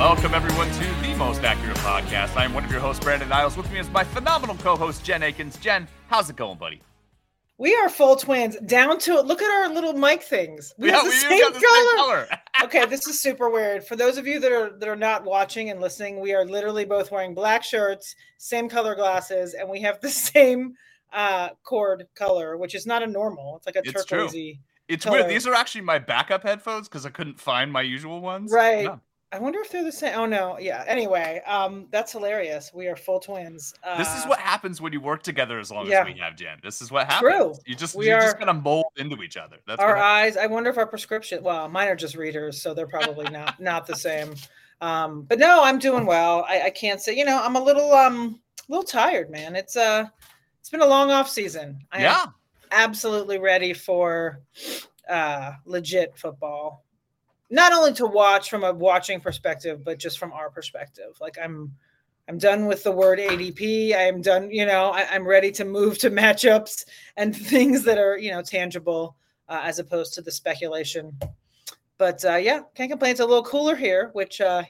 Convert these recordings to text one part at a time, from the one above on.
Welcome, everyone, to the Most Accurate Podcast. I am one of your hosts, Brandon Isles. With me is my phenomenal co-host, Jen Aikins. Jen, how's it going, buddy? We are full twins, down to it. Look at our little mic things. We have the same color. Okay, this is super weird. For those of you that are not watching and listening, we are literally both wearing black shirts, same color glasses, and we have the same cord color, which is not a normal. It's like a turquoise. It's color. Weird. These are actually my backup headphones because I couldn't find my usual ones. Right. No. I wonder if they're the same. Oh, no. Yeah. Anyway, that's hilarious. We are full twins. This is what happens when you work together as long as we have, Jen. This is what happens. True. You're just going to mold into each other. That's our eyes. I wonder if our prescription. Well, mine are just readers, so they're probably not the same. But no, I'm doing well. I can't say, I'm a little tired, man. It's been a long off season. I am absolutely ready for legit football. Not only to watch from a watching perspective, but just from our perspective. Like I'm done with the word ADP. I am done. I'm ready to move to matchups and things that are, tangible as opposed to the speculation. But can't complain. It's a little cooler here, which, I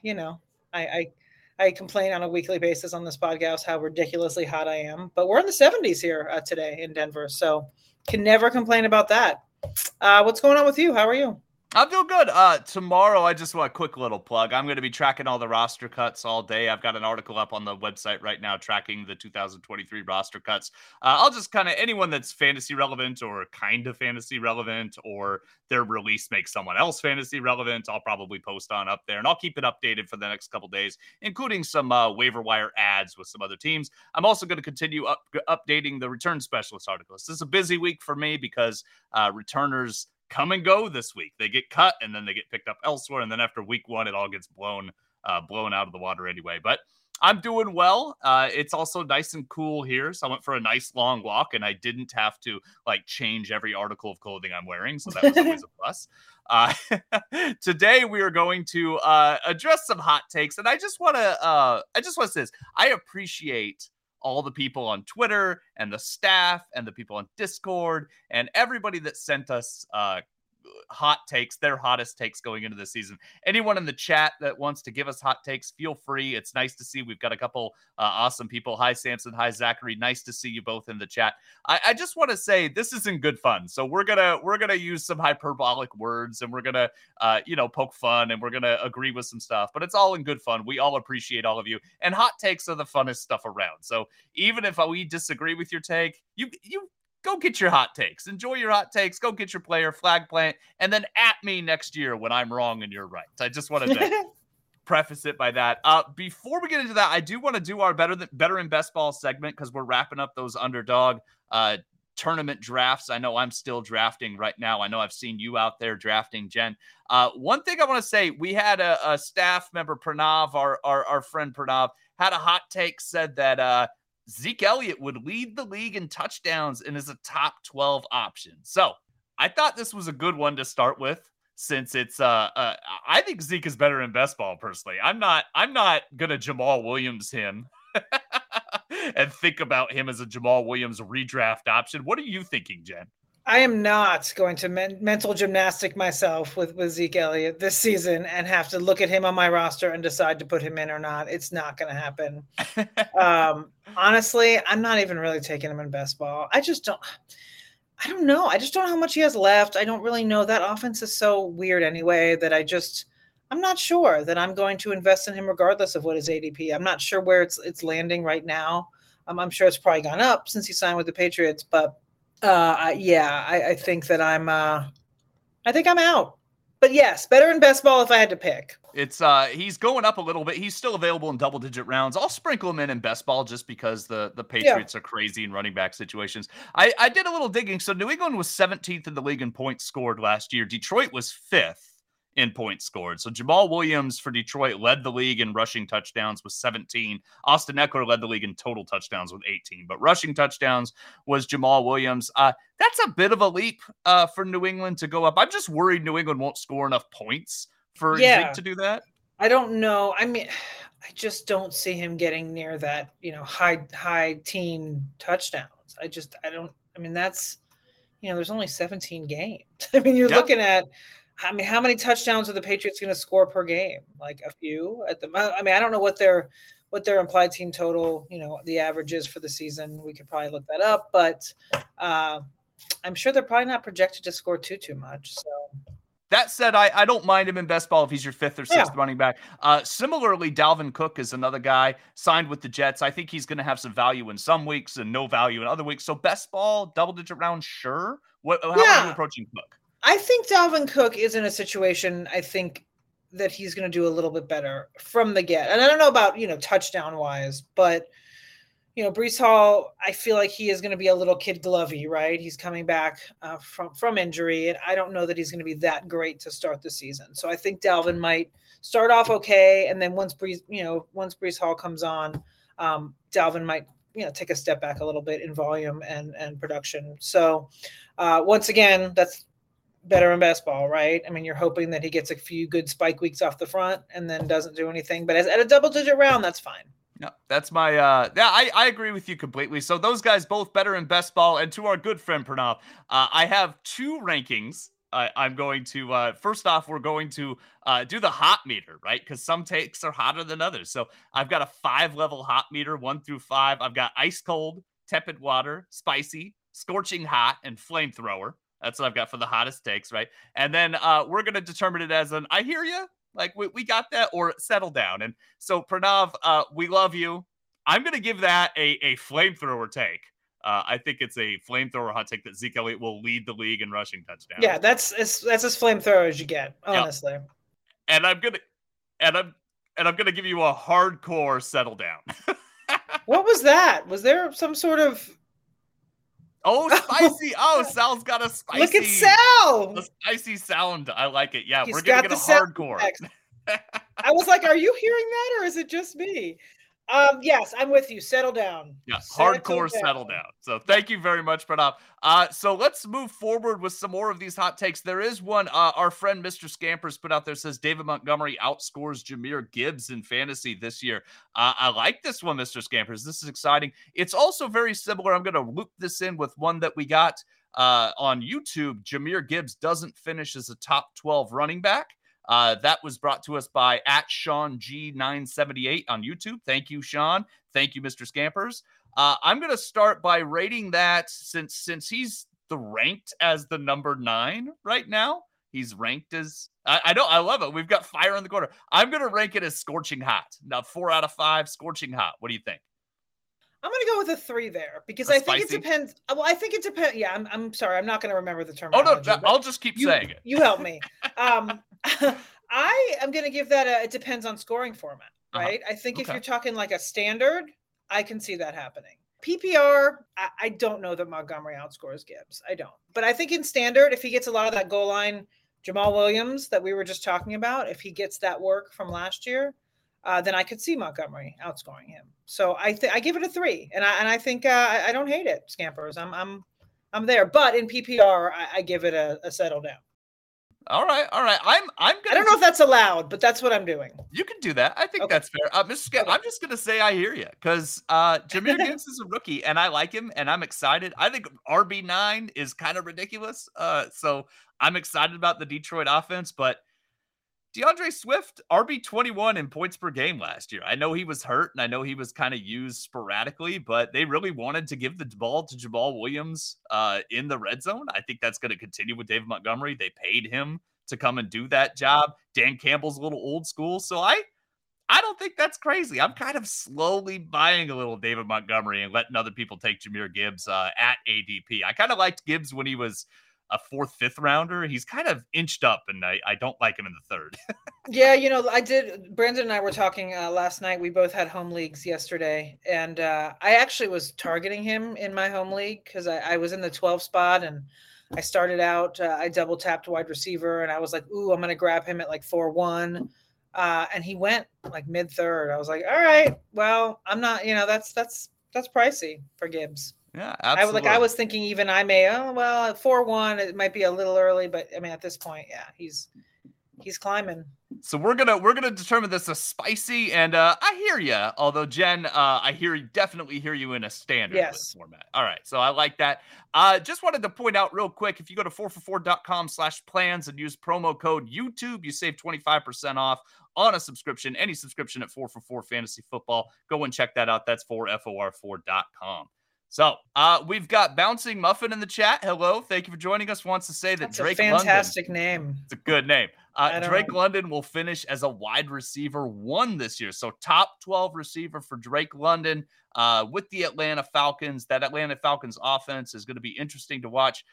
complain on a weekly basis on this podcast how ridiculously hot I am. But we're in the 70s here today in Denver, so can never complain about that. What's going on with you? How are you? I'm doing good. Tomorrow, I just want a quick little plug. I'm going to be tracking all the roster cuts all day. I've got an article up on the website right now tracking the 2023 roster cuts. I'll just kind of anyone that's fantasy relevant or kind of fantasy relevant or their release makes someone else fantasy relevant, I'll probably post on up there. And I'll keep it updated for the next couple days, including some waiver wire ads with some other teams. I'm also going to continue updating the return specialist articles. This is a busy week for me because returners come and go this week. They get cut and then they get picked up elsewhere. And then after week one, it all gets blown out of the water anyway, but I'm doing well. It's also nice and cool here. So I went for a nice long walk and I didn't have to change every article of clothing I'm wearing. So that was always a plus. Today we are going to address some hot takes. And I just want to say this. I appreciate all the people on Twitter and the staff and the people on Discord and everybody that sent us hot takes, their hottest takes going into the season. Anyone in the chat that wants to give us hot takes, feel free. It's nice to see. We've got a couple awesome people. Hi, Samson. Hi, Zachary. Nice to see you both in the chat. I just want to say this isn't good fun. So we're gonna use some hyperbolic words and we're gonna poke fun and we're gonna agree with some stuff. But it's all in good fun. We all appreciate all of you. And hot takes are the funnest stuff around. So even if we disagree with your take, you. Go get your hot takes. Enjoy your hot takes. Go get your player, flag plant, and then at me next year when I'm wrong and you're right. I just wanted to preface it by that. Before we get into that, I do want to do our better and best ball segment because we're wrapping up those underdog tournament drafts. I know I'm still drafting right now. I know I've seen you out there drafting, Jen. One thing I want to say, we had a staff member, Pranav, our friend Pranav, had a hot take, said that Zeke Elliott would lead the league in touchdowns and is a top 12 option. So I thought this was a good one to start with since it's I think Zeke is better in best ball personally. I'm not going to Jamal Williams him and think about him as a Jamal Williams redraft option. What are you thinking, Jen? I am not going to mental gymnastic myself with Zeke Elliott this season and have to look at him on my roster and decide to put him in or not. It's not going to happen. Honestly, I'm not even really taking him in best ball. I don't know. I just don't know how much he has left. I don't really know. That offense is so weird anyway that I'm not sure that I'm going to invest in him regardless of what his ADP. I'm not sure where it's landing right now. I'm sure it's probably gone up since he signed with the Patriots, but I think that I'm out. But yes, better in best ball if I had to pick. It's he's going up a little bit. He's still available in double digit rounds. I'll sprinkle him in best ball just because the Patriots are crazy in running back situations. I did a little digging. So New England was 17th in the league in points scored last year. Detroit was 5th. In points scored. So Jamal Williams for Detroit led the league in rushing touchdowns with 17. Austin Eckler led the league in total touchdowns with 18, but rushing touchdowns was Jamal Williams. That's a bit of a leap for New England to go up. I'm just worried New England won't score enough points for Zeke to do that. I don't know. I mean, I just don't see him getting near that, high teen touchdowns. I mean, that's, there's only 17 games. I mean, you're looking at, I mean, how many touchdowns are the Patriots going to score per game? Like a few at the. I mean, I don't know what their implied team total, the average is for the season. We could probably look that up, but I'm sure they're probably not projected to score too much. So. That said, I don't mind him in best ball if he's your fifth or sixth running back. Similarly, Dalvin Cook is another guy signed with the Jets. I think he's going to have some value in some weeks and no value in other weeks. So best ball, double-digit round, sure. How are you approaching Cook? I think Dalvin Cook is in a situation, I think, that he's going to do a little bit better from the get. And I don't know about, touchdown-wise, but, Breece Hall, I feel like he is going to be a little kid glovey, right? He's coming back from injury, and I don't know that he's going to be that great to start the season. So I think Dalvin might start off okay, and then once Breece Hall comes on, Dalvin might take a step back a little bit in volume and production. So once again, that's better in best ball, right? I mean, you're hoping that he gets a few good spike weeks off the front and then doesn't do anything. But at a double-digit round, that's fine. No, that's my I agree with you completely. So those guys both better in best ball. And to our good friend Pranav, I have two rankings. I'm going to first off, we're going to do the hot meter, right? Because some takes are hotter than others. So I've got a 5-level hot meter, 1 through 5. I've got ice cold, tepid water, spicy, scorching hot, and flamethrower. That's what I've got for the hottest takes, right? And then we're going to determine it as an I hear you. Like we got that, or settle down. And so Pranav, we love you. I'm going to give that a flamethrower take. I think it's a flamethrower hot take that Zeke Elliott will lead the league in rushing touchdowns. Yeah, that's as flamethrower as you get, honestly. Yep. And I'm going to give you a hardcore settle down. What was that? Was there some sort of? Oh, spicy. Oh, Sal's got a spicy. Look at Sal. A spicy sound. I like it. Yeah, we're going to get a hardcore. I was like, are you hearing that or is it just me? Yes, I'm with you. Settle down. Yeah, hardcore settle down. So thank you very much, Pranav. So let's move forward with some more of these hot takes. There is one our friend Mr. Scampers put out there, says David Montgomery outscores Jahmyr Gibbs in fantasy this year. I like this one, Mr. Scampers. This is exciting. It's also very similar. I'm going to loop this in with one that we got on YouTube. Jahmyr Gibbs doesn't finish as a top 12 running back. That was brought to us by @SeanG978 on YouTube. Thank you, Sean. Thank you, Mr. Scampers. I'm going to start by rating that since he's ranked as the number 9 right now. He's ranked as I know. I love it. We've got fire in the corner. I'm going to rank it as scorching hot. Now, 4 out of 5, scorching hot. What do you think? I'm going to go with a 3 there because I think it depends. Well, I think it depends. Yeah, I'm sorry. I'm not going to remember the term. Oh, no, I'll just keep saying it. You help me. I am going to give that it depends on scoring format, right? Uh-huh. I think if you're talking like a standard, I can see that happening. PPR, I don't know that Montgomery outscores Gibbs. I don't. But I think in standard, if he gets a lot of that goal line, Jamal Williams that we were just talking about, if he gets that work from last year, then I could see Montgomery outscoring him. So I give it a 3, and I think I don't hate it, Scampers. I'm there, but in PPR I give it a settle down. All right. I don't know if that's allowed, but that's what I'm doing. You can do that. I think that's fair. Mr. Scamp, I'm just gonna say I hear you because Jahmyr Gibbs is a rookie, and I like him, and I'm excited. I think RB9 is kind of ridiculous, so I'm excited about the Detroit offense, but. DeAndre Swift, RB21 in points per game last year. I know he was hurt, and I know he was kind of used sporadically, but they really wanted to give the ball to Jamal Williams in the red zone. I think that's going to continue with David Montgomery. They paid him to come and do that job. Dan Campbell's a little old school, so I don't think that's crazy. I'm kind of slowly buying a little David Montgomery and letting other people take Jahmyr Gibbs at ADP. I kind of liked Gibbs when he was a 4th, 5th rounder. He's kind of inched up, and I don't like him in the 3rd. Yeah, I did. Brandon and I were talking last night. We both had home leagues yesterday, and I actually was targeting him in my home league because I was in the 12 spot, and I started out, I double tapped wide receiver, and I was like, ooh, I'm going to grab him at like 4-1. And he went like mid-3rd. I was like, all right, well, I'm not, that's pricey for Gibbs. Yeah, absolutely. I was thinking even at 4-1, it might be a little early, but I mean, at this point, yeah, he's He's climbing. So we're gonna determine this as spicy, and I hear you. Although Jen, I definitely hear you in a standard format. All right, so I like that. Just wanted to point out real quick: if you go to 4for4.com/plans and use promo code YouTube, you save 25% off on a subscription, any subscription at 4for4 Fantasy Football. Go and check that out. That's 4for4.com. So we've got Bouncing Muffin in the chat. Hello. Thank you for joining us. Wants to say that Drake London. That's a fantastic name. It's a good name. Drake London will finish as a wide receiver 1 this year. So top 12 receiver for Drake London with the Atlanta Falcons. That Atlanta Falcons offense is going to be interesting to watch.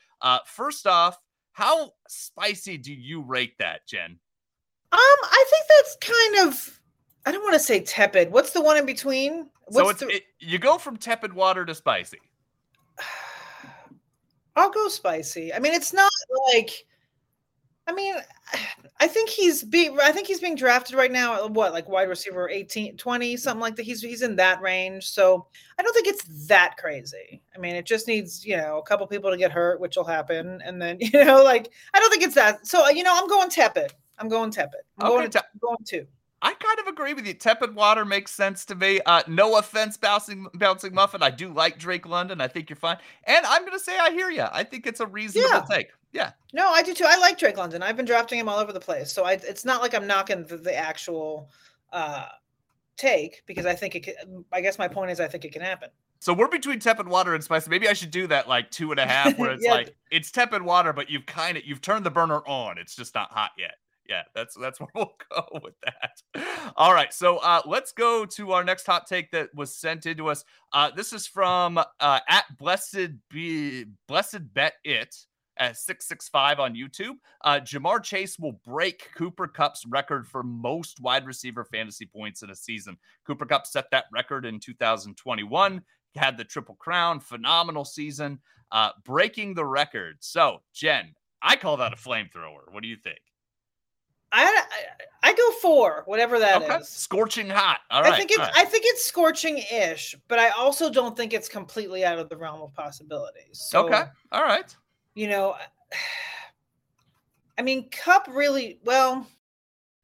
First off, how spicy do you rate that, Jen? I think that's kind of, I don't want to say tepid. What's the one in between? You go from tepid water to spicy. I'll go spicy. I mean, it's not like, I think he's being drafted right now at what, like wide receiver 18, 20, something like that. He's in that range. So I don't think it's that crazy. I mean, it just needs, a couple people to get hurt, which will happen. And then, I don't think it's that. So, I'm going tepid. I'm going tepid. I kind of agree with you. Tepid water makes sense to me. No offense, Bouncing Muffin. I do like Drake London. I think you're fine. And I'm going to say I hear you. I think it's a reasonable take. Yeah. No, I do too. I like Drake London. I've been drafting him all over the place. So it's not like I'm knocking the actual take because I think I guess my point is I think it can happen. So we're between tepid water and spicy. Maybe I should do that like 2.5 where it's like it's tepid water, but you've turned the burner on. It's just not hot yet. Yeah, that's where we'll go with that. All right, so let's go to our next hot take that was sent into us. This is from at Blessed Bet It at 665 on YouTube. Ja'Marr Chase will break Cooper Kupp's record for most wide receiver fantasy points in a season. Cooper Kupp set that record in 2021. Had the Triple Crown, phenomenal season, breaking the record. So, Jen, I call that a flamethrower. What do you think? I go 4, whatever that is. Scorching hot. All right. I think it's scorching-ish, but I also don't think it's completely out of the realm of possibilities. So, okay. All right. Kupp really,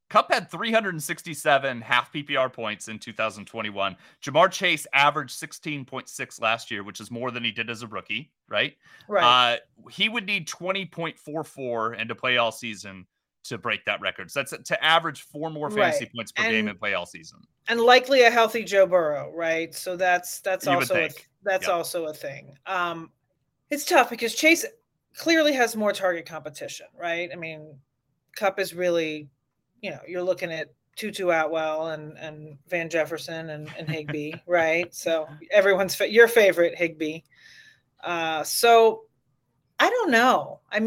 Kupp had 367 half PPR points in 2021. Ja'Marr Chase averaged 16.6 last year, which is more than he did as a rookie, right? Right. He would need 20.44 and to play all season to break that record. So that's to average 4 more fantasy points per game and play all season. And likely a healthy Joe Burrow, right? So that's also a thing. It's tough because Chase clearly has more target competition, right? I mean, Kupp is really, you're looking at Tutu Atwell and Van Jefferson and Higbee, right? So everyone's your favorite Higbee. So I don't know. I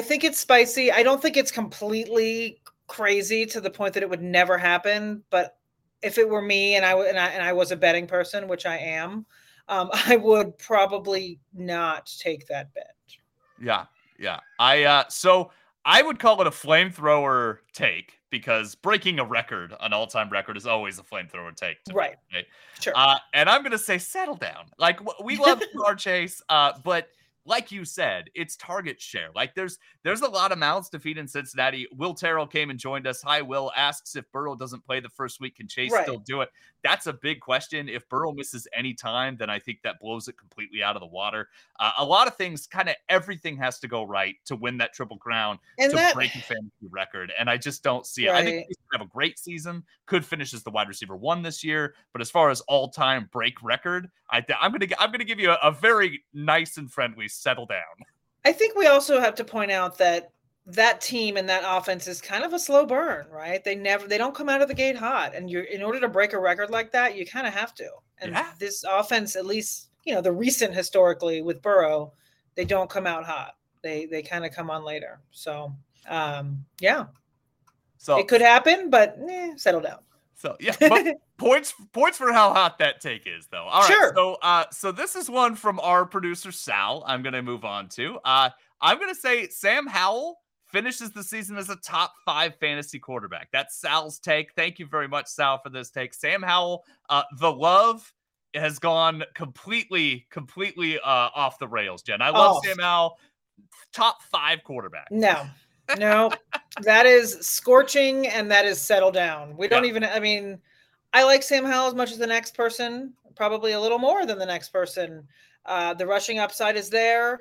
think it's spicy. I don't think it's completely crazy to the point that it would never happen. But if it were me and I was a betting person, which I am, I would probably not take that bet. Yeah. So I would call it a flamethrower take because breaking a record, an all-time record, is always a flamethrower take. Right. Sure. And I'm going to say settle down. Like we love our Chase, but. Like you said, it's target share. Like there's a lot of mouths to feed in Cincinnati. Will Terrell came and joined us. Hi, Will. Asks if Burrow doesn't play the first week, can Chase still do it? That's a big question. If Burrow misses any time, then I think that blows it completely out of the water. A lot of things, kind of everything has to go right to win that Triple Crown, break the fantasy record. And I just don't see it. I think he's going to have a great season. Could finish as the wide receiver 1 this year. But as far as all-time break record, I'm going to give you a very nice and friendly settle down. I think we also have to point out that team and that offense is kind of a slow burn, right? They don't come out of the gate hot, and in order to break a record like that, you kind of have to. And this offense, at least, the recent historically with Burrow, they don't come out hot. They kind of come on later. So, So it could happen, but settle down. So yeah, but points for how hot that take is, though. All right, sure. So this is one from our producer Sal. I'm gonna move on to. I'm gonna say Sam Howell finishes the season as a top 5 fantasy quarterback. That's Sal's take. Thank you very much, Sal, for this take. Sam Howell, the love has gone completely off the rails, Jen. I love Sam Howell, top 5 quarterback. No. No, that is scorching and that is settle down. We don't even, I mean, I like Sam Howell as much as the next person, probably a little more than the next person. The rushing upside is there.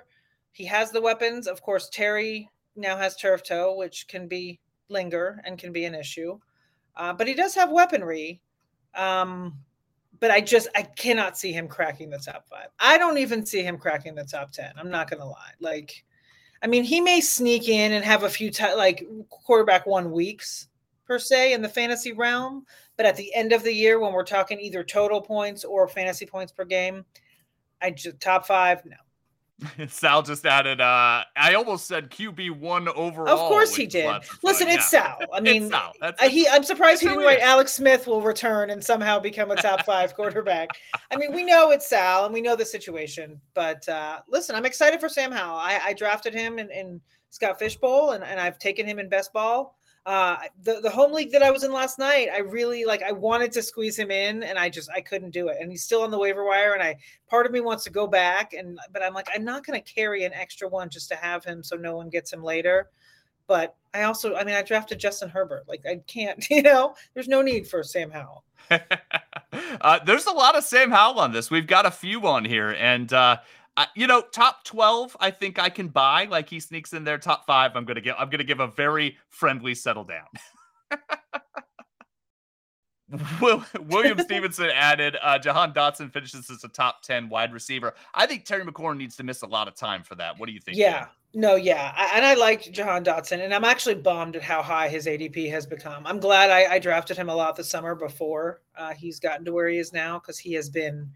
He has the weapons. Of course, Terry now has turf toe, which can be linger and can be an issue. But he does have weaponry. But I cannot see him cracking the top five. I don't even see him cracking the top 10. I'm not going to lie. Like, I mean, he may sneak in and have a few quarterback 1 weeks per se in the fantasy realm. But at the end of the year, when we're talking either total points or fantasy points per game, I just top five. No. Sal just added, I almost said QB1 overall. Of course he did. Listen, it's Sal. I mean, it's Sal. I'm surprised he didn't write Alex Smith will return and somehow become a top five quarterback. I mean, we know it's Sal and we know the situation, but listen, I'm excited for Sam Howell. I drafted him in Scott Fishbowl and I've taken him in best ball. The home league that I was in last night, I really I wanted to squeeze him in and I couldn't do it. And he's still on the waiver wire. And part of me wants to go back but I'm like, I'm not going to carry an extra one just to have him. So no one gets him later. But I also, I drafted Justin Herbert. Like I can't, there's no need for Sam Howell. There's a lot of Sam Howell on this. We've got a few on here and, top 12, I think I can buy. Like he sneaks in there, top 5. I'm going to give a very friendly settle down. William Stevenson added, Jahan Dotson finishes as a top 10 wide receiver. I think Terry McLaurin needs to miss a lot of time for that. What do you think? Yeah, I liked Jahan Dotson and I'm actually bummed at how high his ADP has become. I'm glad I drafted him a lot this summer before he's gotten to where he is now. Cause he has been,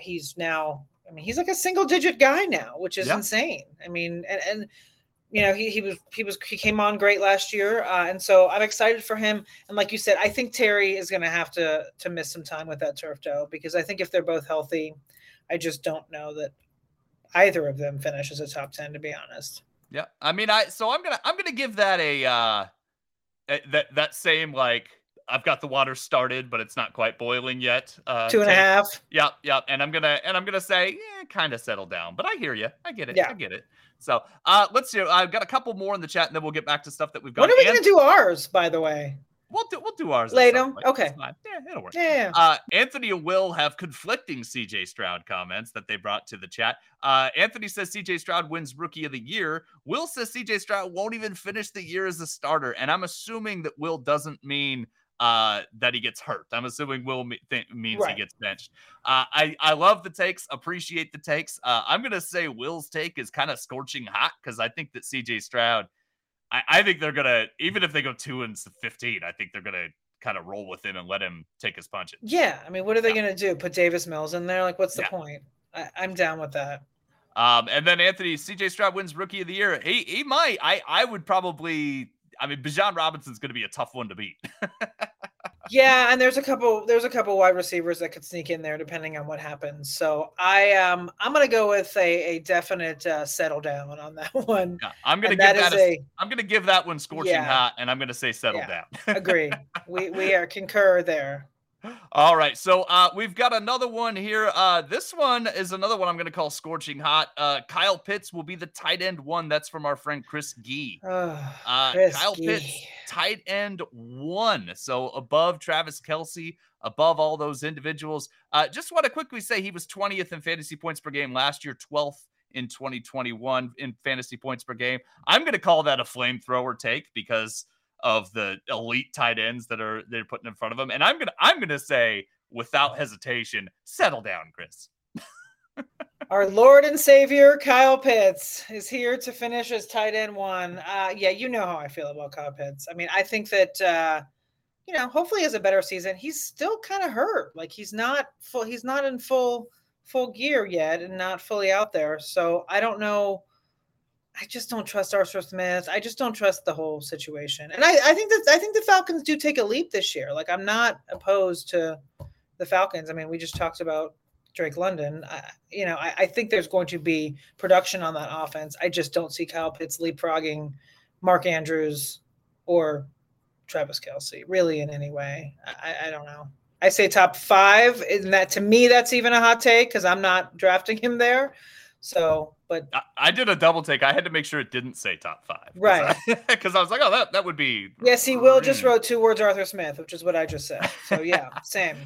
he's like a single digit guy now, which is insane. He came on great last year. And so I'm excited for him. And like you said, I think Terry is going to have to miss some time with that turf toe, because I think if they're both healthy, I just don't know that either of them finishes a top 10, to be honest. Yeah. I'm going to give that that same, like, I've got the water started, but it's not quite boiling yet. 2.5. Yep. And I'm gonna say, kind of settle down. But I hear you. I get it. Yeah. I get it. So let's do. I've got a couple more in the chat, and then we'll get back to stuff that we've got. When are we gonna do ours? By the way, we'll do ours later. Okay. Yeah, it'll work. Yeah. Anthony and Will have conflicting CJ Stroud comments that they brought to the chat. Anthony says CJ Stroud wins Rookie of the Year. Will says CJ Stroud won't even finish the year as a starter, and I'm assuming that Will doesn't mean that he gets hurt. I'm assuming Will means right. He gets benched. I love the takes, appreciate the takes. I'm going to say Will's take is kind of scorching hot, because I think that CJ Stroud, I think they're going to, even if they go 2-15, I think they're going to kind of roll with him and let him take his punches. Yeah. I mean, what are they going to do? Put Davis Mills in there? Like, what's the point? I'm down with that. And then Anthony, CJ Stroud wins Rookie of the Year. He might. I would probably... Bijan Robinson's going to be a tough one to beat. Yeah, and there's a couple wide receivers that could sneak in there depending on what happens. So I'm going to go with a definite settle down on that one. Yeah, I'm going to give that one scorching hot, and I'm going to say settle down. Agree. We are concur there. All right, so we've got another one here. This one is another one I'm going to call scorching hot. Kyle Pitts will be the tight end one. That's from our friend Chris Gee. Pitts, tight end one. So above Travis Kelce, above all those individuals. Just want to quickly say he was 20th in fantasy points per game last year, 12th in 2021 in fantasy points per game. I'm going to call that a flamethrower take because of the elite tight ends that they're putting in front of them. And I'm gonna say without hesitation, settle down, Chris. Our Lord and Savior, Kyle Pitts, is here to finish as tight end one. How I feel about Kyle Pitts. I think that, hopefully he has a better season. He's still kind of hurt. Like he's not in full gear yet and not fully out there. So I don't know. I just don't trust Arthur Smith. I just don't trust the whole situation. And I think the Falcons do take a leap this year. Like I'm not opposed to the Falcons. We just talked about Drake London. I think there's going to be production on that offense. I just don't see Kyle Pitts leapfrogging Mark Andrews or Travis Kelce really in any way. I don't know. I say top 5, and that to me, that's even a hot take because I'm not drafting him there. So But I did a double take. I had to make sure it didn't say top five. Right. Because I was like, oh, that would be. Yes, he will just wrote two words, Arthur Smith, which is what I just said. So, yeah, same.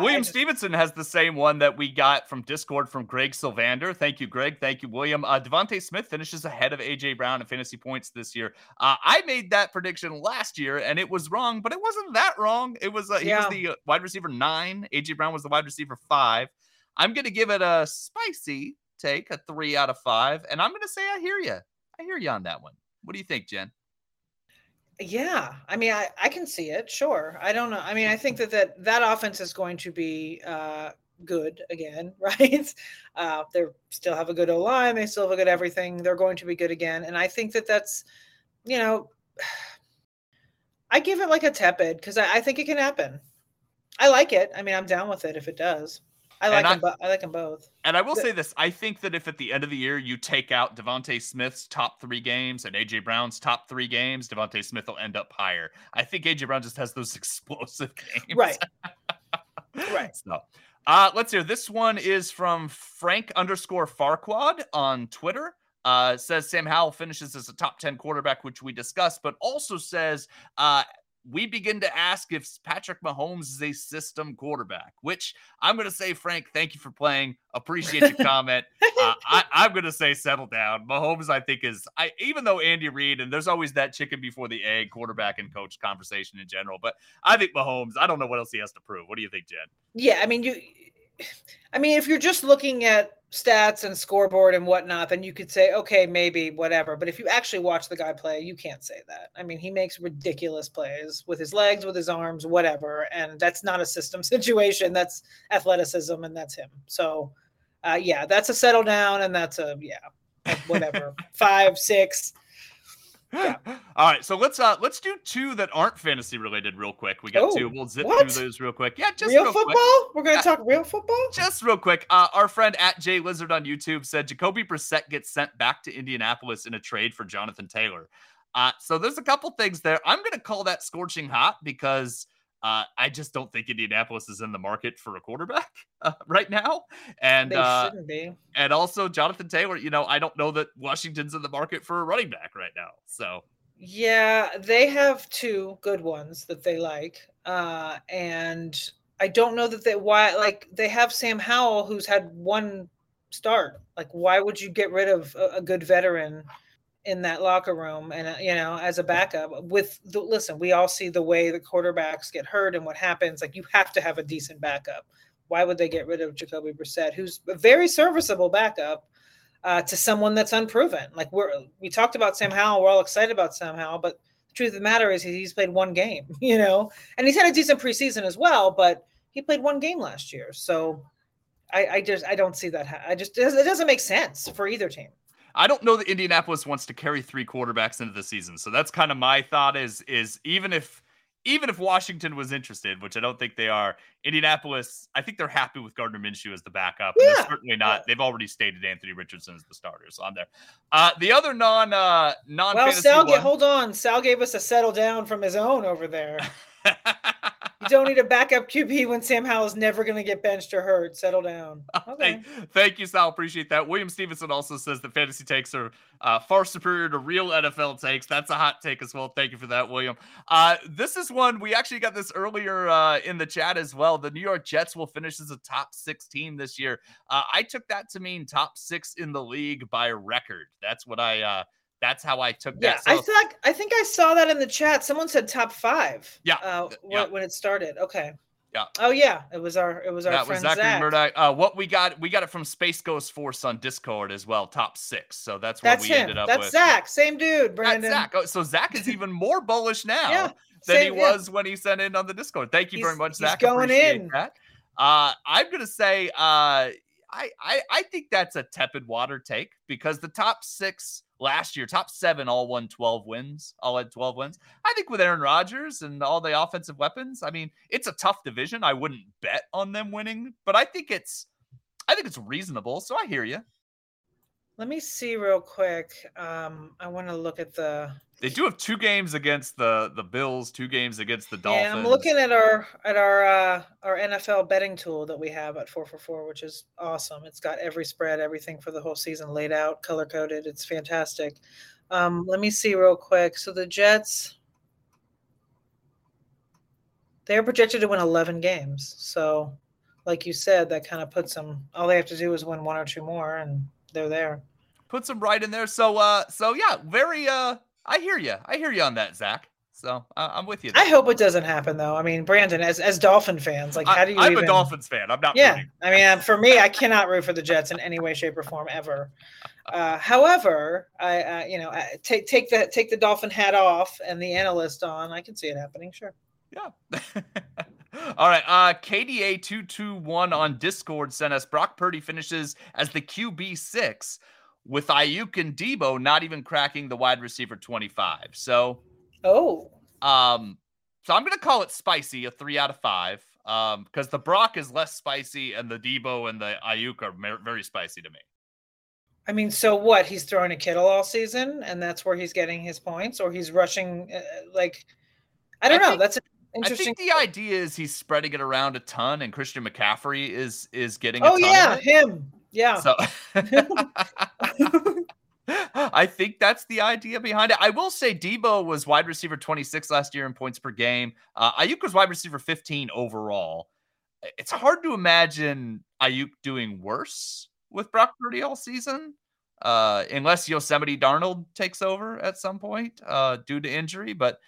William Stevenson has the same one that we got from Discord from Greg Sylvander. Thank you, Greg. Thank you, William. DeVonta Smith finishes ahead of A.J. Brown in fantasy points this year. I made that prediction last year, and it was wrong, but it wasn't that wrong. It was he was the wide receiver 9. A.J. Brown was the wide receiver 5. I'm going to give it a spicy take, a 3 out of 5, and I'm going to say I hear you. I hear you on that one. What do you think, Jen? Yeah, I mean, I can see it. Sure. I don't know. I mean, I think that offense is going to be good again, right? They still have a good O-line. They still have a good everything. They're going to be good again. And I think that's, you know, I give it like a tepid because I think it can happen. I like it. I mean, I'm down with it if it does. I like them both. And I will say this. I think that if at the end of the year you take out DeVonta Smith's top 3 games and A.J. Brown's top 3 games, DeVonta Smith will end up higher. I think A.J. Brown just has those explosive games. Right. Right. So, let's hear. This one is from Frank_Farquad on Twitter. Says Sam Howell finishes as a top 10 quarterback, which we discussed, but also says we begin to ask if Patrick Mahomes is a system quarterback, which I'm going to say, Frank, thank you for playing. Appreciate your comment. I'm going to say settle down. Mahomes, I think, even though Andy Reid, and there's always that chicken before the egg quarterback and coach conversation in general, but I think Mahomes, I don't know what else he has to prove. What do you think, Jen? Yeah, I mean, if you're just looking at stats and scoreboard and whatnot, then you could say, okay, maybe whatever. But if you actually watch the guy play, you can't say that. I mean, he makes ridiculous plays with his legs, with his arms, whatever. And that's not a system situation. That's athleticism and that's him. So that's a settle down and that's whatever, 5, 6. Yeah. All right, so let's do 2 that aren't fantasy related real quick. We got 2. We'll zip through those real quick. Yeah, just real football. Quick. We're gonna talk real football. Just real quick. Our friend at Jay Lizard on YouTube said Jacoby Brissett gets sent back to Indianapolis in a trade for Jonathan Taylor. So there's a couple things there. I'm gonna call that scorching hot because I just don't think Indianapolis is in the market for a quarterback right now. And they shouldn't be. And also Jonathan Taylor, you know, I don't know that Washington's in the market for a running back right now. So, yeah, they have 2 good ones that they like. And I don't know that they have Sam Howell, who's had 1 start. Like, why would you get rid of a good veteran in that locker room and, you know, as a backup listen, we all see the way the quarterbacks get hurt and what happens. Like, you have to have a decent backup. Why would they get rid of Jacoby Brissett, who's a very serviceable backup to someone that's unproven? Like, we talked about Sam Howell. We're all excited about Sam Howell, but the truth of the matter is he's played 1 game, you know, and he's had a decent preseason as well, but he played 1 game last year. So I don't see that. It doesn't make sense for either team. I don't know that Indianapolis wants to carry 3 quarterbacks into the season. So that's kind of my thought is even if Washington was interested, which I don't think they are, Indianapolis, I think they're happy with Gardner Minshew as the backup. Yeah. And they're certainly not. Yeah. They've already stated Anthony Richardson as the starter. So I'm there. The other non-fantasy hold on. Sal gave us a settle down from his own over there. You don't need a backup QB when Sam Howell is never going to get benched or hurt. Settle down. Okay. Thank you, Sal. Appreciate that. William Stevenson also says that fantasy takes are far superior to real NFL takes. That's a hot take as well. Thank you for that, William. This is one. We actually got this earlier in the chat as well. The New York Jets will finish as a top 6 team this year. I took that to mean top 6 in the league by record. That's what that's how I took that. Yeah, so, I think I saw that in the chat. Someone said top 5. Yeah. When it started. Okay. Yeah. Oh yeah, it was our friend Zach. Murdoch. What we got it from Space Ghost Force on Discord as well. Top 6. So that's what we ended up with. That's Zach. Same dude, Brandon. That's Zach. Oh, so Zach is even more bullish now than he was when he sent in on the Discord. Thank you very much, Zach. Appreciate that. I'm gonna say I think that's a tepid water take because the top 6. Last year, top 7 all won 12 wins. All had 12 wins. I think with Aaron Rodgers and all the offensive weapons, I mean, it's a tough division. I wouldn't bet on them winning, but I think it's reasonable. So I hear you. Let me see real quick. I want to look at the. They do have two games against the Bills, two games against the Dolphins. Yeah, I'm looking at our NFL betting tool that we have at 444, which is awesome. It's got every spread, everything for the whole season laid out, color coded. It's fantastic. Let me see real quick. So the Jets, they're projected to win 11 games. So, like you said, that kind of puts them. All they have to do is win one or two more, and they're there. Puts them right in there. So yeah, very. I hear you. I hear you on that, Zach. So I'm with you there. I hope it doesn't happen, though. I mean, Brandon, as Dolphin fans, like, how do you? I'm a Dolphins fan. I'm not. Yeah, rooting. I mean, for me, I cannot root for the Jets in any way, shape, or form ever. However, I take the Dolphin hat off and the analyst on. I can see it happening. Sure. Yeah. All right. KDA221 on Discord sent us Brock Purdy finishes as the QB6 with Ayuk and Debo not even cracking the wide receiver 25. So, so I'm going to call it spicy, a 3 out of 5, because the Brock is less spicy and the Debo and the Ayuk are very spicy to me. I mean, so what? He's throwing a Kittle all season, and that's where he's getting his points, or he's rushing I don't know. That's interesting. I think the idea is he's spreading it around a ton, and Christian McCaffrey is getting a ton. Oh, yeah, him. Yeah. So I think that's the idea behind it. I will say Debo was wide receiver 26 last year in points per game. Ayuk was wide receiver 15 overall. It's hard to imagine Ayuk doing worse with Brock Purdy all season, unless Yosemite Darnold takes over at some point due to injury. But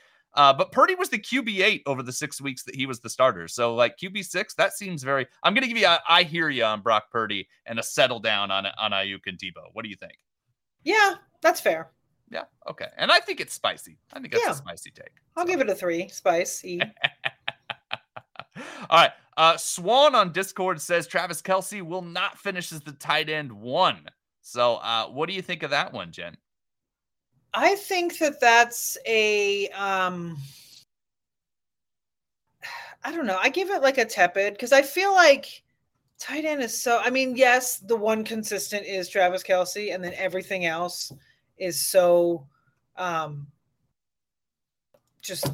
Purdy was the QB8 over the 6 weeks that he was the starter. So, like, QB6, that seems very. I'm going to give you I hear you on Brock Purdy and a settle down on Ayuk and Debo. What do you think? Yeah, that's fair. Yeah, okay. And I think it's spicy. I think that's a spicy take. I'll give it a 3. Spicy. All right. Swan on Discord says Travis Kelce will not finish as the tight end 1. So, what do you think of that one, Jen? I think that's a, I don't know. I give it like a tepid because I feel like tight end is so, I mean, yes, the one consistent is Travis Kelce, and then everything else is so just,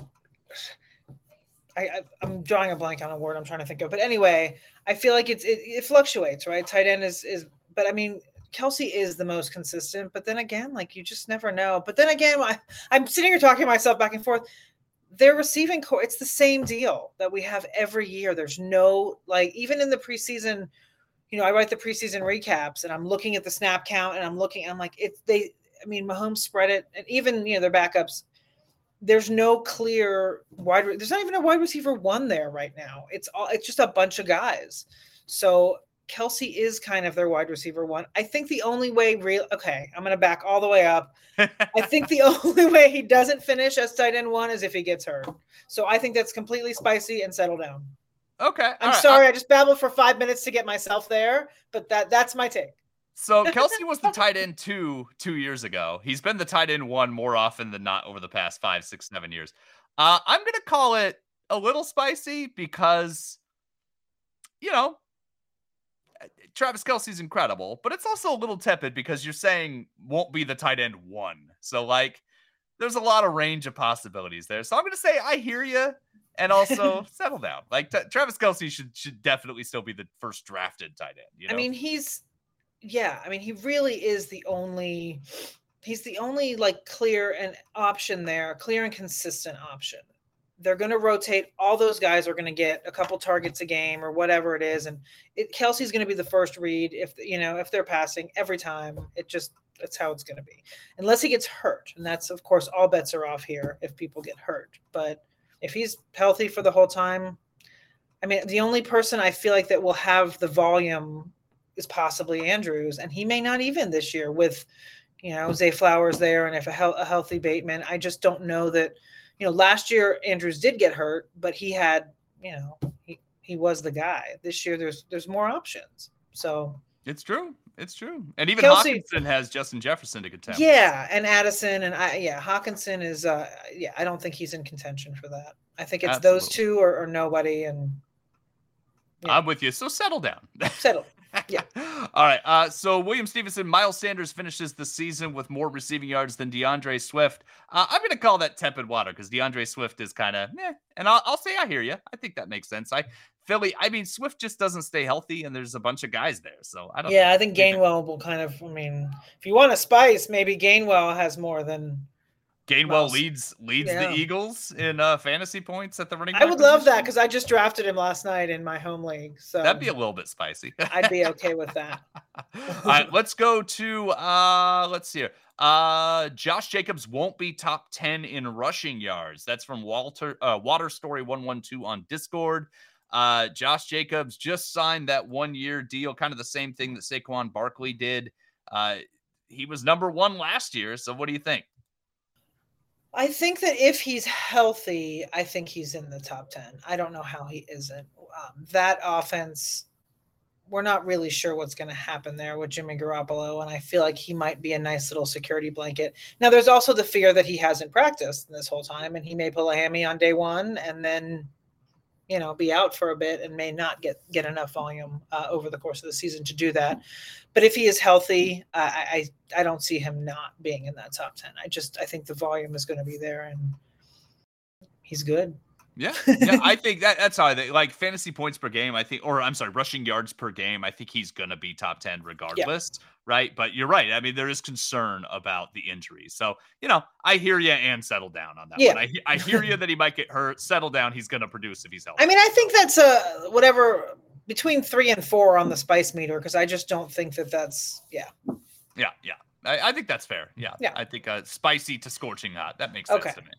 I'm drawing a blank on a word I'm trying to think of. But anyway, I feel like it fluctuates, right? Tight end is, but I mean, Kelce is the most consistent, but then again, like, you just never know. But then again, I'm sitting here talking to myself back and forth. They're receiving core. It's the same deal that we have every year. There's no, like, even in the preseason, you know, I write the preseason recaps and I'm looking at the snap count and I'm like, Mahomes spread it. And even, you know, their backups, there's no clear there's not even a wide receiver 1 there right now. It's just a bunch of guys. So Kelce is kind of their wide receiver 1. I think the only way I'm going to back all the way up. I think the only way he doesn't finish as tight end 1 is if he gets hurt. So I think that's completely spicy and settle down. Okay. I'm sorry. I just babbled for 5 minutes to get myself there, but that's my take. So Kelce was the tight end 2 2 years ago. He's been the tight end 1 more often than not over the past 5, 6, 7 years. I'm going to call it a little spicy because, you know, Travis Kelce's incredible, but it's also a little tepid because you're saying won't be the tight end 1. So, like, there's a lot of range of possibilities there. So I'm going to say I hear you and also settle down. Like, Travis Kelce should definitely still be the first drafted tight end. You know? I mean, he really is the only like clear and consistent option. They're going to rotate. All those guys are going to get a couple targets a game or whatever it is. And Kelce's going to be the first read if they're passing every time. That's how it's going to be. Unless he gets hurt. And that's, of course, all bets are off here if people get hurt. But if he's healthy for the whole time, I mean, the only person I feel like that will have the volume is possibly Andrews. And he may not even this year with, you know, Zay Flowers there. And if a healthy Bateman, I just don't know that. You know, last year Andrews did get hurt, but he had, you know, he was the guy. This year there's more options. So it's true. And even Kelce, Hawkinson has Justin Jefferson to contend. Yeah, and Addison and Hawkinson is I don't think he's in contention for that. I think it's those two or nobody. And yeah. I'm with you. So settle down. Yeah. All right. So William Stevenson, Miles Sanders finishes the season with more receiving yards than DeAndre Swift. I'm going to call that tepid water because DeAndre Swift is kind of meh. And I'll say I hear you. I think that makes sense. Swift just doesn't stay healthy, and there's a bunch of guys there. So I don't. Yeah, I think Gainwell will kind of. I mean, if you want a spice, maybe Gainwell has more than. Gainwell leads the Eagles in fantasy points at the running back. I would love that because I just drafted him last night in my home league. So that'd be a little bit spicy. I'd be okay with that. All right, let's go to let's see here. Josh Jacobs won't be top 10 in rushing yards. That's from Walter Water Story 112 on Discord. Josh Jacobs just signed that 1-year deal, kind of the same thing that Saquon Barkley did. He was number 1 last year. So what do you think? I think that if he's healthy, I think he's in the top 10. I don't know how he isn't. That offense, we're not really sure what's going to happen there with Jimmy Garoppolo, and I feel like he might be a nice little security blanket. Now, there's also the fear that he hasn't practiced this whole time, and he may pull a hammy on day one and then, you know, be out for a bit and may not get enough volume over the course of the season to do that. But if he is healthy, I don't see him not being in that top 10. I think the volume is going to be there and he's good. Yeah. I think that's how I think, like fantasy points per game, rushing yards per game. I think he's going to be top 10 regardless. Yeah. Right. But you're right. I mean, there is concern about the injury. So, you know, I hear you and settle down on that one. I hear you that he might get hurt. Settle down. He's going to produce if he's healthy. I mean, I think that's whatever between 3 and 4 on the spice meter. Cause I just don't think that's Yeah. I think that's fair. Yeah. I think spicy to scorching hot. That makes sense to me.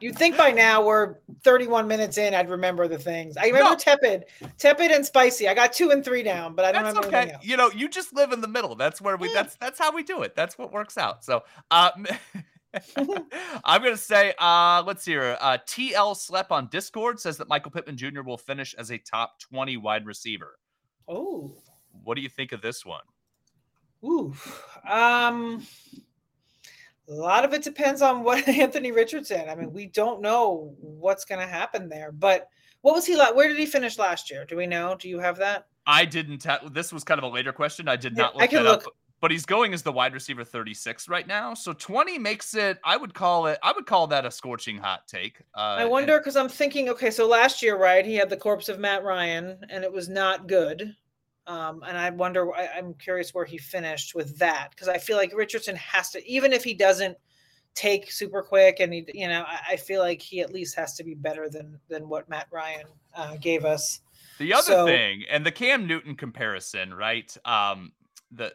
You'd think by now we're 31 minutes in, I'd remember the things. I remember tepid and spicy. I got 2 and 3 down, but I don't remember anything else. You know, you just live in the middle. That's where that's how we do it. That's what works out. So I'm going to say, let's see here. TL Slep on Discord says that Michael Pittman Jr. will finish as a top 20 wide receiver. Oh, what do you think of this one? Ooh, a lot of it depends on what Anthony Richardson. I mean, we don't know what's going to happen there. But what was he like? Where did he finish last year? Do we know? Do you have that? I didn't. This was kind of a later question. I did not look that up. But he's going as the wide receiver 36 right now. So 20 makes it. I would call that a scorching hot take. I wonder because I'm thinking. Okay, so last year, right? He had the corpse of Matt Ryan, and it was not good. And I wonder, I'm curious where he finished with that. Cause I feel like Richardson has to, even if he doesn't take super quick and he, you know, I feel like he at least has to be better than what Matt Ryan gave us. The other thing, and the Cam Newton comparison, right? The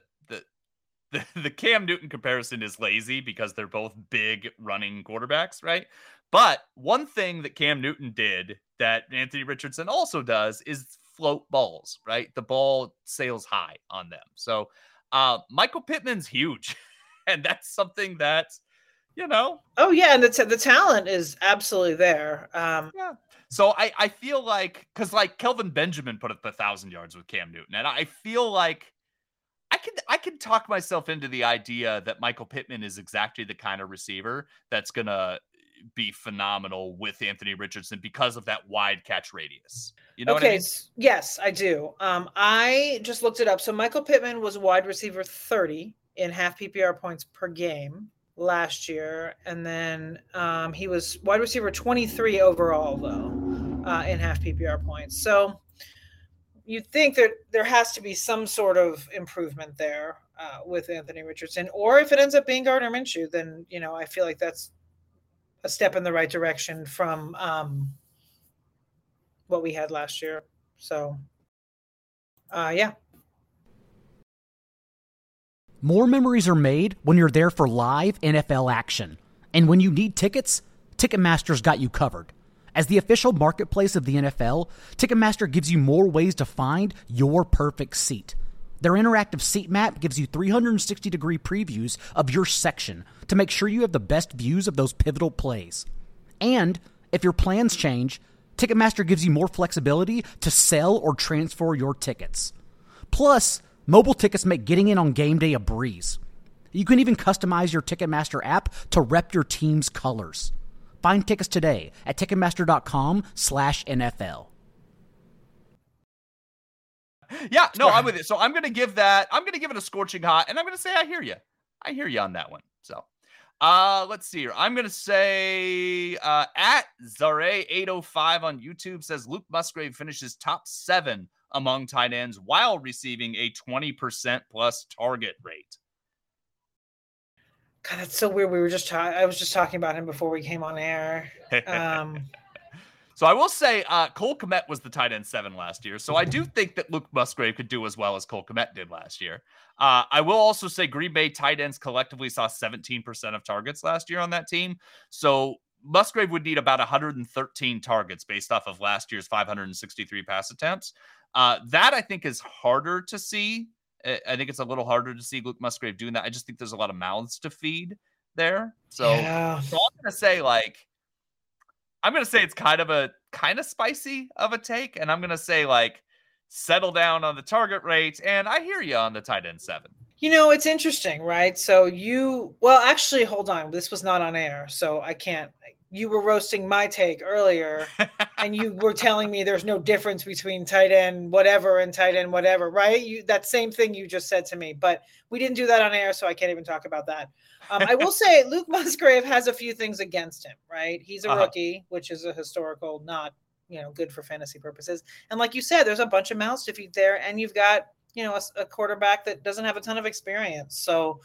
Cam Newton comparison is lazy because they're both big running quarterbacks, right? But one thing that Cam Newton did that Anthony Richardson also does is float balls, right? The ball sails high on them. So Michael Pittman's huge. And that's something that, you know. Oh, yeah. And the talent is absolutely there. Yeah. So I feel like, because like Kelvin Benjamin put up 1,000 yards with Cam Newton. And I feel like I can talk myself into the idea that Michael Pittman is exactly the kind of receiver that's going to be phenomenal with Anthony Richardson because of that wide catch radius. You know what I mean? Yes, I do. I just looked it up. So Michael Pittman was wide receiver 30 in half PPR points per game last year. And then he was wide receiver 23 overall though in half PPR points. So you'd think that there has to be some sort of improvement there with Anthony Richardson, or if it ends up being Gardner Minshew, then, you know, I feel like that's a step in the right direction from what we had last year. So, yeah. More memories are made when you're there for live NFL action. And when you need tickets, Ticketmaster's got you covered. As the official marketplace of the NFL, Ticketmaster gives you more ways to find your perfect seat. Their interactive seat map gives you 360-degree previews of your section to make sure you have the best views of those pivotal plays. And if your plans change, Ticketmaster gives you more flexibility to sell or transfer your tickets. Plus, mobile tickets make getting in on game day a breeze. You can even customize your Ticketmaster app to rep your team's colors. Find tickets today at Ticketmaster.com/NFL. Yeah, no, I'm with it. So I'm going to give that, I'm going to give it a scorching hot, and I'm going to say, I hear you. I hear you on that one. So let's see here. I'm going to say at Zare 805 on YouTube says Luke Musgrave finishes top 7 among tight ends while receiving a 20% plus target rate. God, that's so weird. We were just I was just talking about him before we came on air. So I will say Cole Kmet was the tight end 7 last year. So I do think that Luke Musgrave could do as well as Cole Kmet did last year. I will also say Green Bay tight ends collectively saw 17% of targets last year on that team. So Musgrave would need about 113 targets based off of last year's 563 pass attempts. That I think is harder to see. I think it's a little harder to see Luke Musgrave doing that. I just think there's a lot of mouths to feed there. So I'm going to say it's kind of spicy of a take. And I'm going to say settle down on the target rate. And I hear you on the tight end 7. You know, it's interesting, right? So actually, hold on. This was not on air, so I can't. You were roasting my take earlier and you were telling me there's no difference between tight end whatever and tight end whatever, right? That same thing you just said to me, but we didn't do that on air, so I can't even talk about that. I will say Luke Musgrave has a few things against him, right? He's a rookie, which is a historical, not, good for fantasy purposes. And like you said, there's a bunch of mouths to feed there, and you've got, a quarterback that doesn't have a ton of experience. So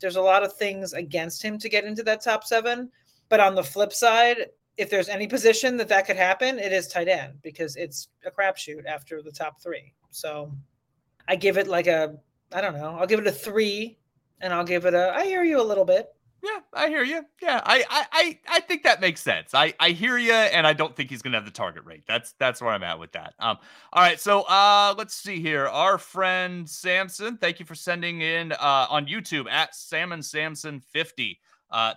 there's a lot of things against him to get into that top 7. But on the flip side, if there's any position that could happen, it is tight end because it's a crapshoot after the top 3. So I give it I'll give it a 3 and I'll give it I hear you a little bit. Yeah, I hear you. Yeah, I think that makes sense. I hear you, and I don't think he's going to have the target rate. That's where I'm at with that. All right, so let's see here. Our friend Samson, thank you for sending in on YouTube at SalmonSamson50.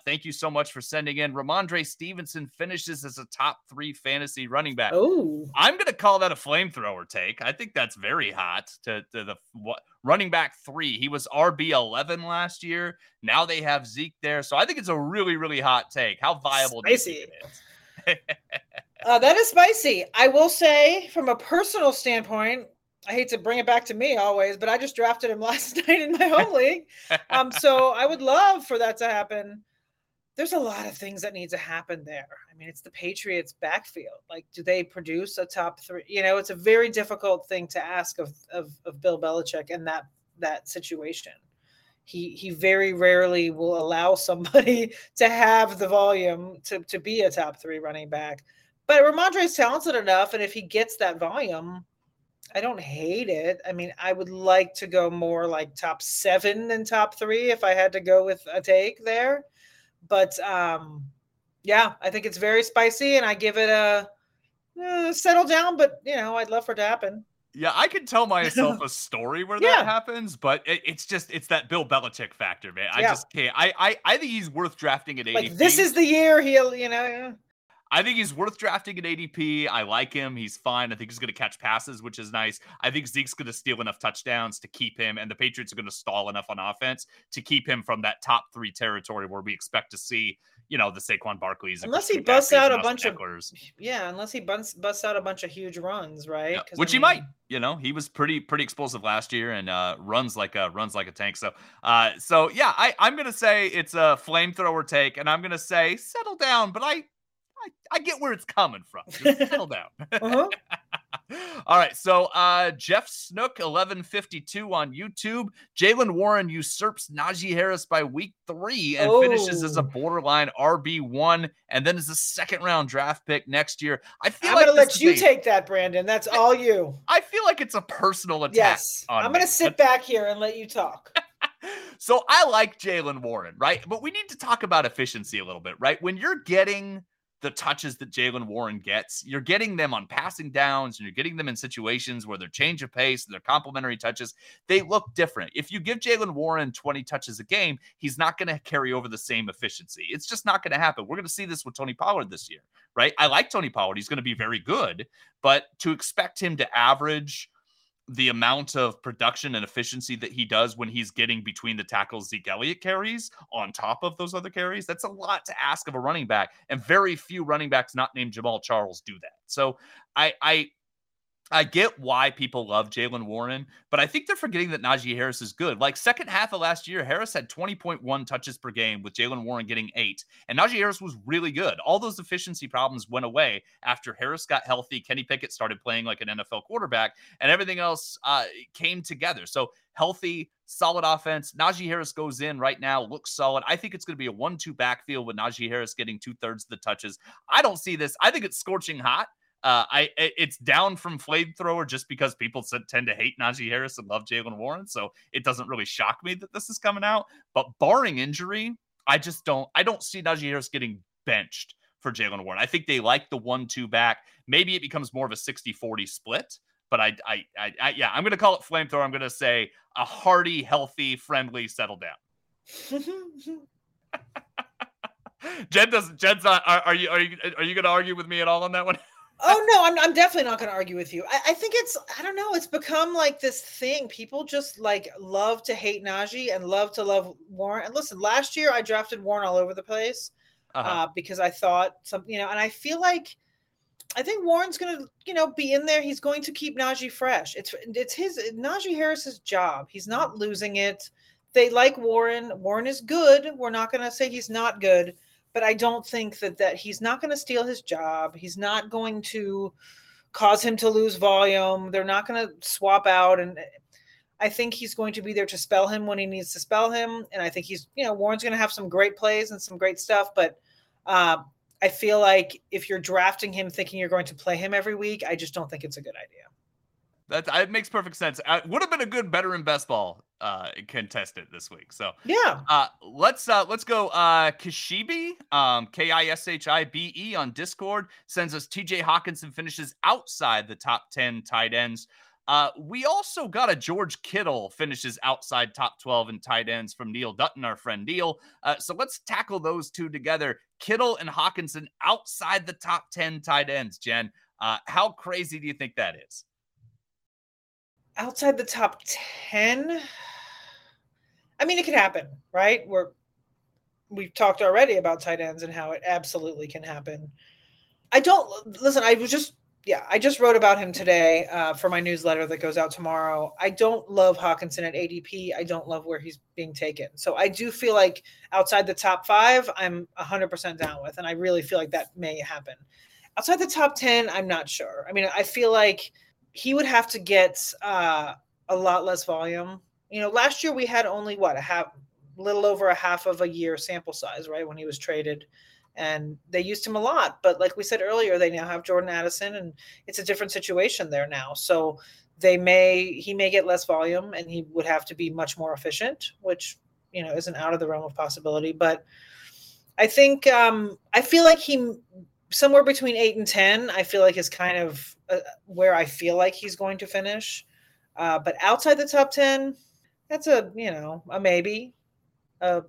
Thank you so much for sending in. Ramondre Stevenson finishes as a top 3 fantasy running back. Oh, I'm going to call that a flamethrower take. I think that's very hot to the running back 3. He was RB 11 last year. Now they have Zeke there. So I think it's a really, really hot take. How viable do you think it is? That is spicy. I will say from a personal standpoint, I hate to bring it back to me always, but I just drafted him last night in my home league. So I would love for that to happen. There's a lot of things that need to happen there. I mean, it's the Patriots backfield. Do they produce a top 3? It's a very difficult thing to ask of Bill Belichick and that situation. He very rarely will allow somebody to have the volume to be a top 3 running back. But Ramondre is talented enough, and if he gets that volume, I don't hate it. I mean, I would like to go more top 7 than top 3 if I had to go with a take there. But I think it's very spicy, and I give it a settle down, but I'd love for it to happen. Yeah, I could tell myself a story where that happens, but it's that Bill Belichick factor, man. I just can't. I think he's worth drafting at ADP. This is the year he'll, I think he's worth drafting at ADP. I like him. He's fine. I think he's going to catch passes, which is nice. I think Zeke's going to steal enough touchdowns to keep him, and the Patriots are going to stall enough on offense to keep him from that top 3 territory where we expect to see, the Saquon Barkleys. Unless he busts out a bunch of tacklers. Yeah, unless he busts out a bunch of huge runs, right? Yeah, which he might. He was pretty explosive last year and runs like a tank. So yeah, I'm going to say it's a flamethrower take, and I'm going to say settle down, but I get where it's coming from. Just settle down. All right. So Jeff Snook, 1152 on YouTube. Jaylen Warren usurps Najee Harris by week 3 and finishes as a borderline RB1 and then as a second-round draft pick next year. I'm going to let you take that, Brandon. That's all you. I feel like it's a personal attack. Yes. I'm going to sit back here and let you talk. So I like Jaylen Warren, right? But we need to talk about efficiency a little bit, right? When you're getting the touches that Jaylen Warren gets, you're getting them on passing downs and you're getting them in situations where their change of pace and their complementary touches, they look different. If you give Jaylen Warren 20 touches a game, he's not going to carry over the same efficiency. It's just not going to happen. We're going to see this with Tony Pollard this year, right? I like Tony Pollard. He's going to be very good, but to expect him to average the amount of production and efficiency that he does when he's getting between the tackles Zeke Elliott carries on top of those other carries, that's a lot to ask of a running back. And very few running backs not named Jamal Charles do that. So I I get why people love Jaylen Warren, but I think they're forgetting that Najee Harris is good. Like, second half of last year, Harris had 20.1 touches per game with Jaylen Warren getting 8. And Najee Harris was really good. All those efficiency problems went away after Harris got healthy. Kenny Pickett started playing like an NFL quarterback, and everything else came together. So healthy, solid offense. Najee Harris goes in right now, looks solid. I think it's going to be a 1-2 backfield with Najee Harris getting 2/3 of the touches. I don't see this. I think it's scorching hot. It's down from flamethrower just because people tend to hate Najee Harris and love Jaylen Warren. So it doesn't really shock me that this is coming out, but barring injury, I don't see Najee Harris getting benched for Jaylen Warren. I think they like the 1-2 back. Maybe it becomes more of a 60-40 split, but I I'm going to call it flamethrower. I'm going to say a hearty, healthy, friendly, settle down. Jen's not, are you going to argue with me at all on that one? Oh, no, I'm definitely not going to argue with you. I think it's, I don't know, it's become like this thing. People just like love to hate Najee and love to love Warren. And listen, last year I drafted Warren all over the place because I thought something, you know, and I feel like, I think Warren's going to, you know, be in there. He's going to keep Najee fresh. It's Najee Harris's job. He's not losing it. They like Warren. Warren is good. We're not going to say he's not good. But I don't think that he's not going to steal his job. He's not going to cause him to lose volume. They're not going to swap out. And I think he's going to be there to spell him when he needs to spell him. And I think he's, you know, Warren's going to have some great plays and some great stuff. But I feel like if you're drafting him thinking you're going to play him every week, I just don't think it's a good idea. It makes perfect sense. It would have been a good better in best ball contestant this week. So yeah, let's go. Kishibe, Kishibe on Discord sends us TJ Hawkinson finishes outside the top 10 tight ends. We also got a George Kittle finishes outside top 12 in tight ends from Neil Dutton, our friend Neil. So let's tackle those two together. Kittle and Hawkinson outside the top 10 tight ends. Jen, how crazy do you think that is? Outside the top 10, I mean, it could happen, right? We've talked already about tight ends and how it absolutely can happen. I just wrote about him today for my newsletter that goes out tomorrow. I don't love Hawkinson at ADP. I don't love where he's being taken. So I do feel like outside the top 5, I'm 100% down with, and I really feel like that may happen. Outside the top 10, I'm not sure. I mean, I feel like he would have to get a lot less volume. You know, last year we had only little over a half of a year sample size, right? When he was traded, and they used him a lot, but like we said earlier, they now have Jordan Addison and it's a different situation there now. So he may get less volume and he would have to be much more efficient, which, you know, isn't out of the realm of possibility. But I think, I feel like he somewhere between 8 and 10, I feel like is kind of where I feel like he's going to finish. But outside the top 10, that's a maybe, a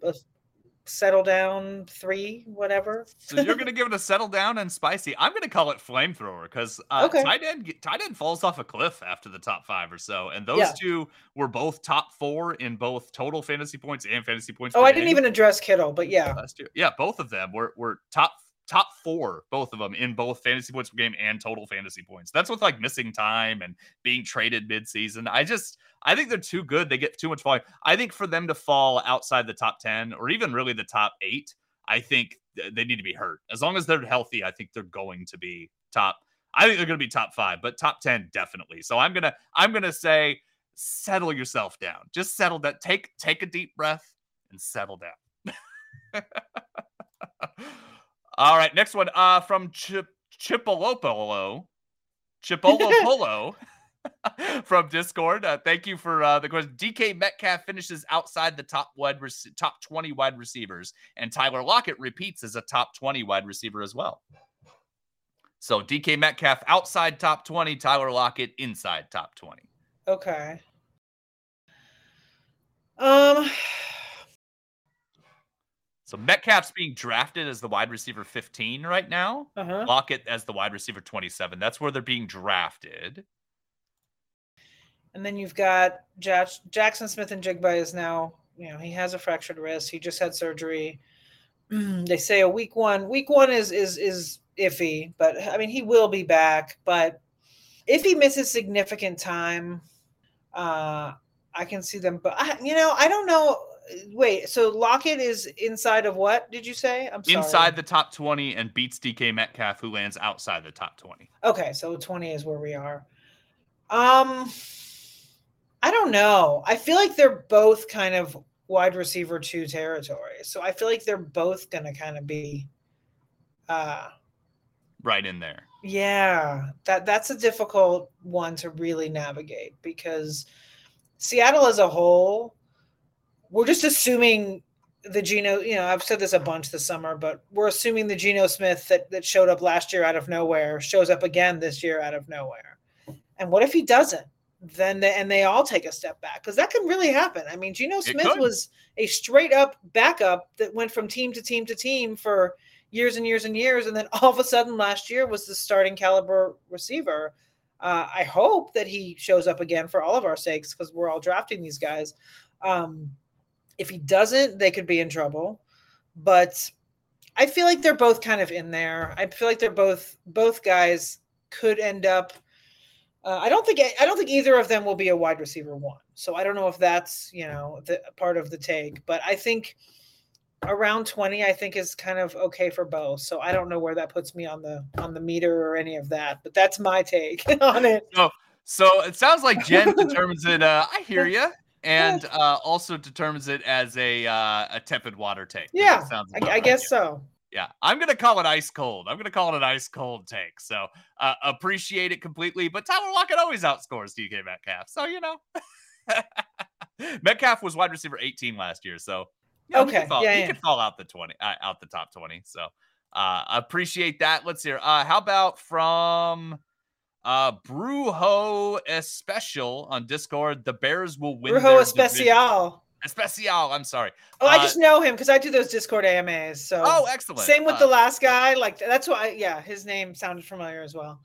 settle down 3, whatever. So you're going to give it a settle down and spicy. I'm going to call it flamethrower because okay. Tight end falls off a cliff after the top 5 or so. And those two were both top 4 in both total fantasy points and fantasy points. Oh, I didn't even address Kittle, but yeah. Yeah, both of them were top 4, both of them, in both fantasy points per game and total fantasy points. That's with like missing time and being traded midseason. I think they're too good. They get too much volume. I think for them to fall outside the top 10 or even really the top 8, I think they need to be hurt. As long as they're healthy, I think they're going to be top 5, but top 10 definitely. So I'm going to say, settle yourself down. Just settle down. Take a deep breath and settle down. All right, next one from Chipolopolo from Discord. Thank you for the question. DK Metcalf finishes outside the top 20 wide receivers, and Tyler Lockett repeats as a top 20 wide receiver as well. So DK Metcalf outside top 20, Tyler Lockett inside top 20. Okay. So Metcalf's being drafted as the wide receiver 15 right now. Lockett as the wide receiver 27. That's where they're being drafted. And then you've got Jackson Smith and Jigba is now, you know, he has a fractured wrist. He just had surgery. They say a week one is iffy, but I mean, he will be back, but If he misses significant time, I can see them. But, I don't know. Wait, so Lockett is inside of what did you say? I'm sorry. Inside the top 20 and beats DK Metcalf, who lands outside the top 20. Okay, so 20 is where we are. I don't know. I feel like they're both kind of wide receiver 2 territory. So I feel like they're both going to kind of be right in there. Yeah, that's a difficult one to really navigate because Seattle as a whole, we're just assuming the Geno, I've said this a bunch this summer, but we're assuming the Geno Smith that showed up last year out of nowhere shows up again this year out of nowhere. And what if he doesn't? Then they all take a step back because that can really happen. I mean, Geno Smith was a straight up backup that went from team to team to team for years and years and years. And then all of a sudden last year was the starting caliber receiver. I hope that he shows up again for all of our sakes because we're all drafting these guys. If he doesn't, they could be in trouble. But I feel like they're both kind of in there. I feel like they're both guys could end up. I don't think either of them will be a wide receiver 1. So I don't know if that's, the part of the take, but I think around 20, I think is kind of okay for both. So I don't know where that puts me on the meter or any of that, but that's my take on it. So it sounds like Jen determines it. I hear you. And also determines it as a tepid water take. Yeah, I guess so. Yeah, I'm going to call it ice cold. I'm going to call it an ice cold take. So appreciate it completely. But Tyler Lockett always outscores DK Metcalf. So, Metcalf was wide receiver 18 last year. So, he could fall out the 20, out the top 20. So appreciate that. Let's hear. How about from Brujo Especial on Discord? The Bears will win. Brujo Especial. Especial, I'm sorry. Oh, I just know him because I do those Discord AMAs. So. Oh, excellent. Same with the last guy. Like, that's why, his name sounded familiar as well.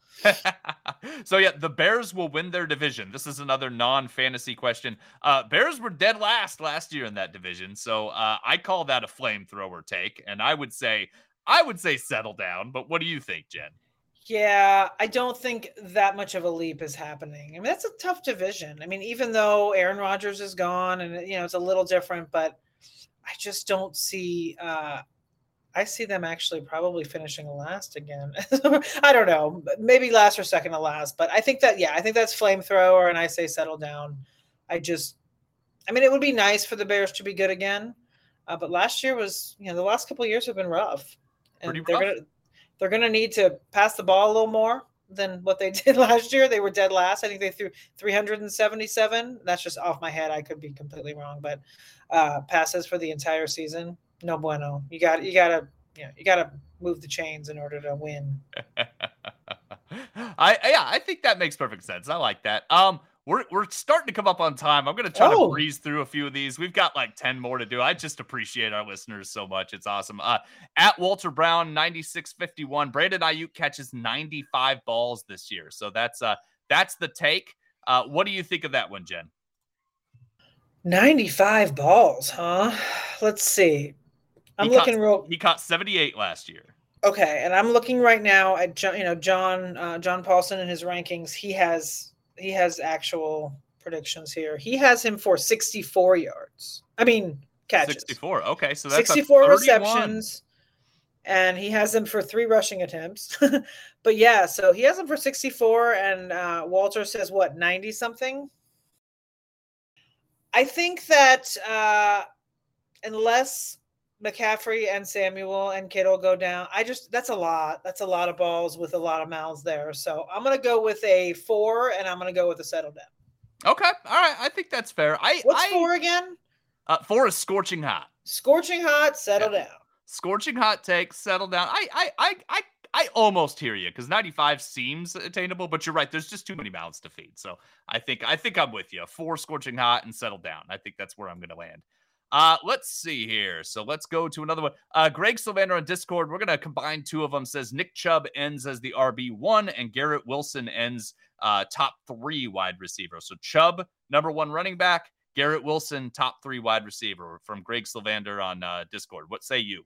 So, the Bears will win their division. This is another non-fantasy question. Bears were dead last year in that division. So, I call that a flamethrower take. And I would say settle down. But what do you think, Jen? Yeah, I don't think that much of a leap is happening. I mean, that's a tough division. I mean, even though Aaron Rodgers is gone and, it's a little different, but I just don't see I see them actually probably finishing last again. I don't know, maybe last or second to last, but I think that, I think that's flamethrower and I say settle down. It would be nice for the Bears to be good again, but last year was, the last couple of years have been rough. And pretty rough. They're going to need to pass the ball a little more than what they did last year. They were dead last. I think they threw 377. That's just off my head. I could be completely wrong, but passes for the entire season. No bueno. You got to move the chains in order to win. I think that makes perfect sense. I like that. We're starting to come up on time. I'm going to try to breeze through a few of these. We've got like 10 more to do. I just appreciate our listeners so much. It's awesome. At Walter Brown, 9651, Brandon Ayuk catches 95 balls this year. So that's the take. What do you think of that one, Jen? 95 balls, huh? Let's see. He caught 78 last year. Okay. And I'm looking right now at John Paulson and his rankings. He has actual predictions here. He has him for 64 yards. I mean, catches. 64. Okay. So that's 64 receptions. And he has him for 3 rushing attempts. But yeah, so he has him for 64. And Walter says, what, 90 something? I think that unless McCaffrey and Samuel and Kittle go down, that's a lot. That's a lot of balls with a lot of mouths there. So I'm going to go with a 4 and I'm going to go with a settle down. Okay. All right. I think that's fair. What's 4 again? 4 is scorching hot. Scorching hot, settle down. Scorching hot take, settle down. I almost hear you because 95 seems attainable, but you're right. There's just too many mouths to feed. So I think I'm with you. 4 scorching hot and settle down. I think that's where I'm going to land. Let's see here. So let's go to another one. Greg Sylvander on Discord. We're going to combine 2 of them. Says Nick Chubb ends as the RB1 and Garrett Wilson ends top 3 wide receiver. So Chubb, number 1 running back. Garrett Wilson, top 3 wide receiver from Greg Sylvander on Discord. What say you?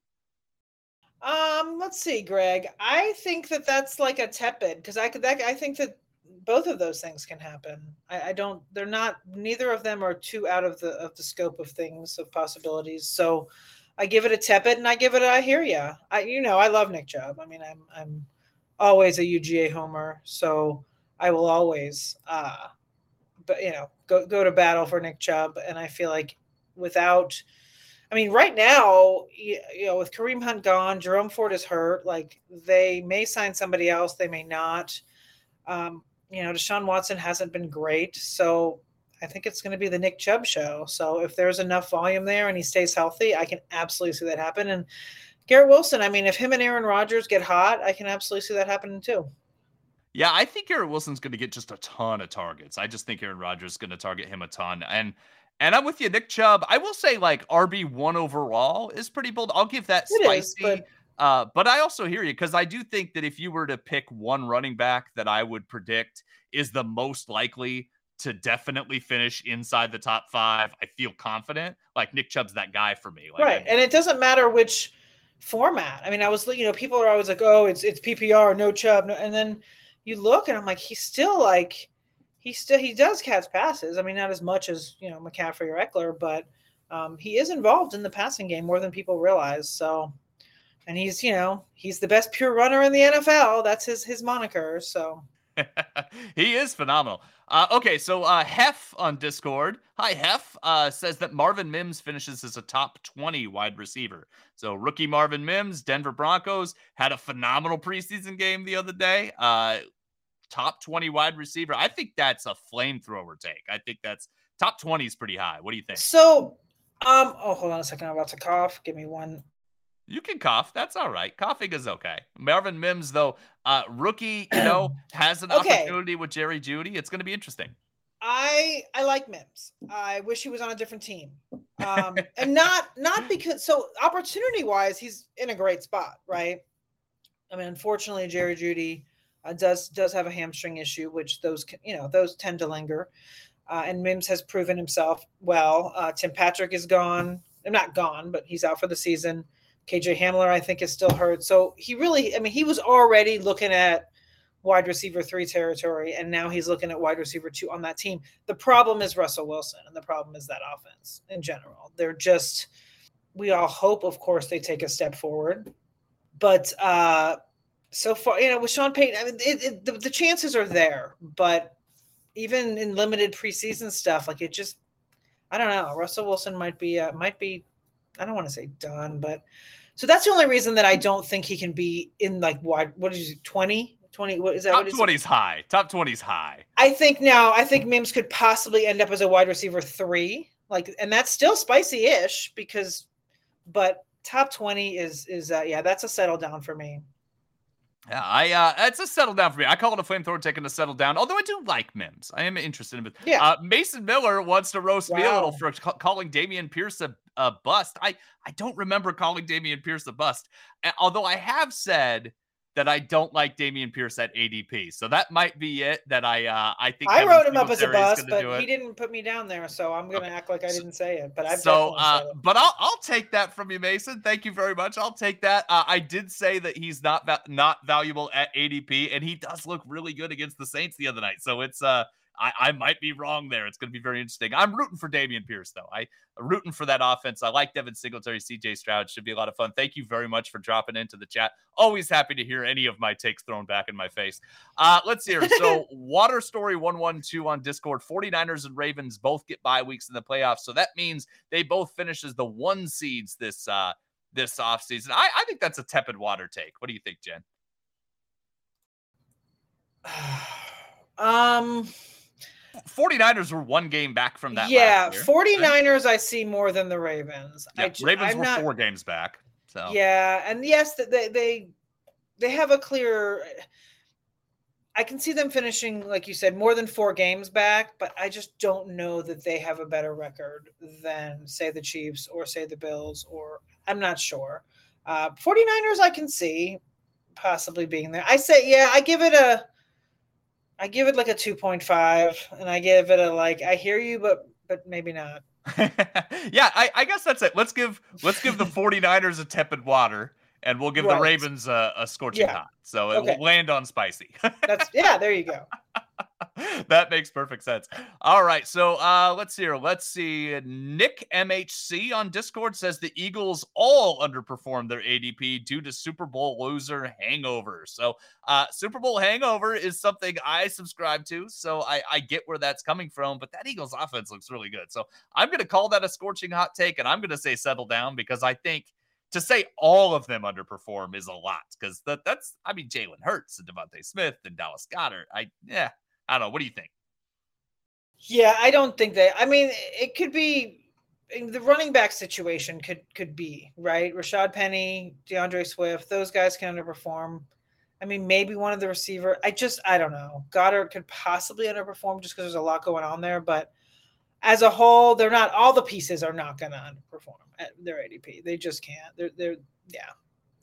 Let's see, Greg. I think that's like a tepid because I think that both of those things can happen. Neither of them are too out of the scope of things, of possibilities. So I give it a tepid, and I give it a, I hear ya. I love Nick Chubb. I mean, I'm always a UGA homer, so I will always, go to battle for Nick Chubb. And I feel like right now, with Kareem Hunt gone, Jerome Ford is hurt. Like, they may sign somebody else. They may not. Deshaun Watson hasn't been great. So I think it's going to be the Nick Chubb show. So if there's enough volume there and he stays healthy, I can absolutely see that happen. And Garrett Wilson, if him and Aaron Rodgers get hot, I can absolutely see that happening too. Yeah, I think Garrett Wilson's going to get just a ton of targets. I just think Aaron Rodgers is going to target him a ton. And I'm with you, Nick Chubb. I will say, RB1 overall is pretty bold. I'll give that it spicy. But I also hear you, because I do think that if you were to pick one running back that I would predict is the most likely to definitely finish inside the top five, I feel confident. Nick Chubb's that guy for me. Right, and it doesn't matter which format. I was, people are always like, oh, it's PPR, no Chubb. No, and then you look, and I'm like, he does catch passes. Not as much as, McCaffrey or Eckler, but he is involved in the passing game more than people realize. So, and he's, he's the best pure runner in the NFL. That's his moniker. So he is phenomenal. Okay, so Hef on Discord, hi Hef, says that Marvin Mims finishes as a top 20 wide receiver. So rookie Marvin Mims, Denver Broncos, had a phenomenal preseason game the other day. Top 20 wide receiver. I think that's a flamethrower take. I think that's top 20 is pretty high. What do you think? So, hold on a second. I'm about to cough. Give me one. You can cough. That's all right. Coughing is okay. Marvin Mims, though, rookie, has an opportunity with Jerry Jeudy. It's going to be interesting. I like Mims. I wish he was on a different team. And not because, so opportunity wise, he's in a great spot, right? Unfortunately, Jerry Jeudy does have a hamstring issue, which those tend to linger. And Mims has proven himself well. Tim Patrick is gone. I'm not gone, but he's out for the season. KJ Hamler, I think, is still hurt. So he really, he was already looking at wide receiver 3 territory, and now he's looking at wide receiver 2 on that team. The problem is Russell Wilson, and the problem is that offense in general. They're just, we all hope, of course, they take a step forward. But, so far, with Sean Payton, the chances are there, but even in limited preseason stuff, I don't know. Russell Wilson might be, I don't want to say done, but so that's the only reason that I don't think he can be in wide. What is it? 20, what is that? Top 20's high. Top 20's high. I think Mims could possibly end up as a wide receiver 3, and that's still spicy ish but top 20 is that's a settle down for me. Yeah, it's a settle down for me. I call it a flamethrower taking a settle down, although I do like Mims. I am interested in it. Yeah. Mason Miller wants to roast me a little for calling Dameon Pierce a bust. I don't remember calling Dameon Pierce a bust, although I have said that I don't like Dameon Pierce at ADP. So that might be it that I think I wrote him up as a bust, but he didn't put me down there. So I'm going to act like I didn't say it, but but I'll take that from you, Mason. Thank you very much. I'll take that. I did say that he's not valuable at ADP, and he does look really good against the Saints the other night. So it's, I might be wrong there. It's going to be very interesting. I'm rooting for Dameon Pierce, though. I'm rooting for that offense. I like Devin Singletary, CJ Stroud. Should be a lot of fun. Thank you very much for dropping into the chat. Always happy to hear any of my takes thrown back in my face. Let's hear. So Water Story 112 on Discord, 49ers and Ravens both get bye weeks in the playoffs. So that means they both finish as the 1 seeds this offseason. I think that's a tepid water take. What do you think, Jen? Um, 49ers were 1 game back from that. Yeah, 49ers I see more than the Ravens. Yeah, Ravens were 4 games back. So yeah, and yes, they have a clear. I can see them finishing, like you said, more than 4 games back, but I just don't know that they have a better record than, say, the Chiefs or, say, the Bills, or I'm not sure. 49ers I can see possibly being there. I say, yeah, I give it 2.5, and I give it I hear you, but maybe not. Yeah, I guess that's it. Let's give the 49ers a tepid water, and we'll give the Ravens a scorching hot. So it will land on spicy. There you go. That makes perfect sense. All right, so let's see here. Let's see. Nick MHC on Discord says the Eagles all underperformed their ADP due to Super Bowl loser hangover. So Super Bowl hangover is something I subscribe to, so I get where that's coming from, but that Eagles offense looks really good. So I'm going to call that a scorching hot take, and I'm going to say settle down, because I think to say all of them underperform is a lot, because that's, I mean, Jalen Hurts and Devontae Smith and Dallas Goedert. I don't know. What do you think? Yeah, I don't think that. I mean, it could be the running back situation could be right. Rashad Penny, DeAndre Swift, those guys can underperform. I mean, maybe one of the receiver. I don't know. Goddard could possibly underperform just because there's a lot going on there. But as a whole, they're not. All the pieces are not going to underperform at their ADP. They just can't. They're yeah.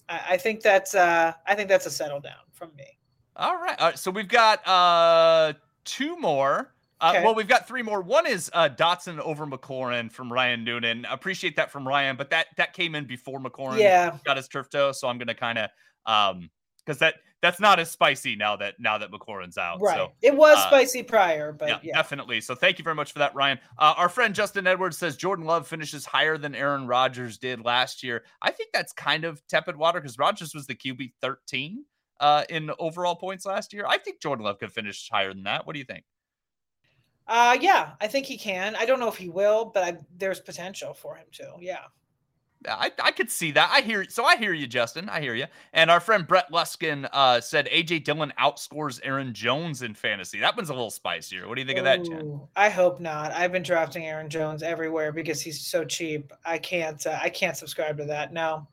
I think that's a settle down from me. All right. So we've got two more. Okay. Well, we've got three more. One is Dotson over McLaurin from Ryan Noonan. Appreciate that from Ryan, but that came in before McLaurin got his turf toe. So I'm going to kind of because that's not as spicy now that McLaurin's out. Right. So, it was spicy prior, but yeah. Definitely. So thank you very much for that, Ryan. Our friend Justin Edwards says Jordan Love finishes higher than Aaron Rodgers did last year. I think that's kind of tepid water because Rodgers was the QB 13. In overall points last year. I think Jordan Love could finish higher than that. What do you think? Yeah, I think he can. I don't know if he will, but there's potential for him too. Yeah. I could see that. I hear you, Justin. I hear you. And our friend Brett Luskin said A.J. Dillon outscores Aaron Jones in fantasy. That one's a little spicier. What do you think of that, Jen? I hope not. I've been drafting Aaron Jones everywhere because he's so cheap. I can't subscribe to that. No.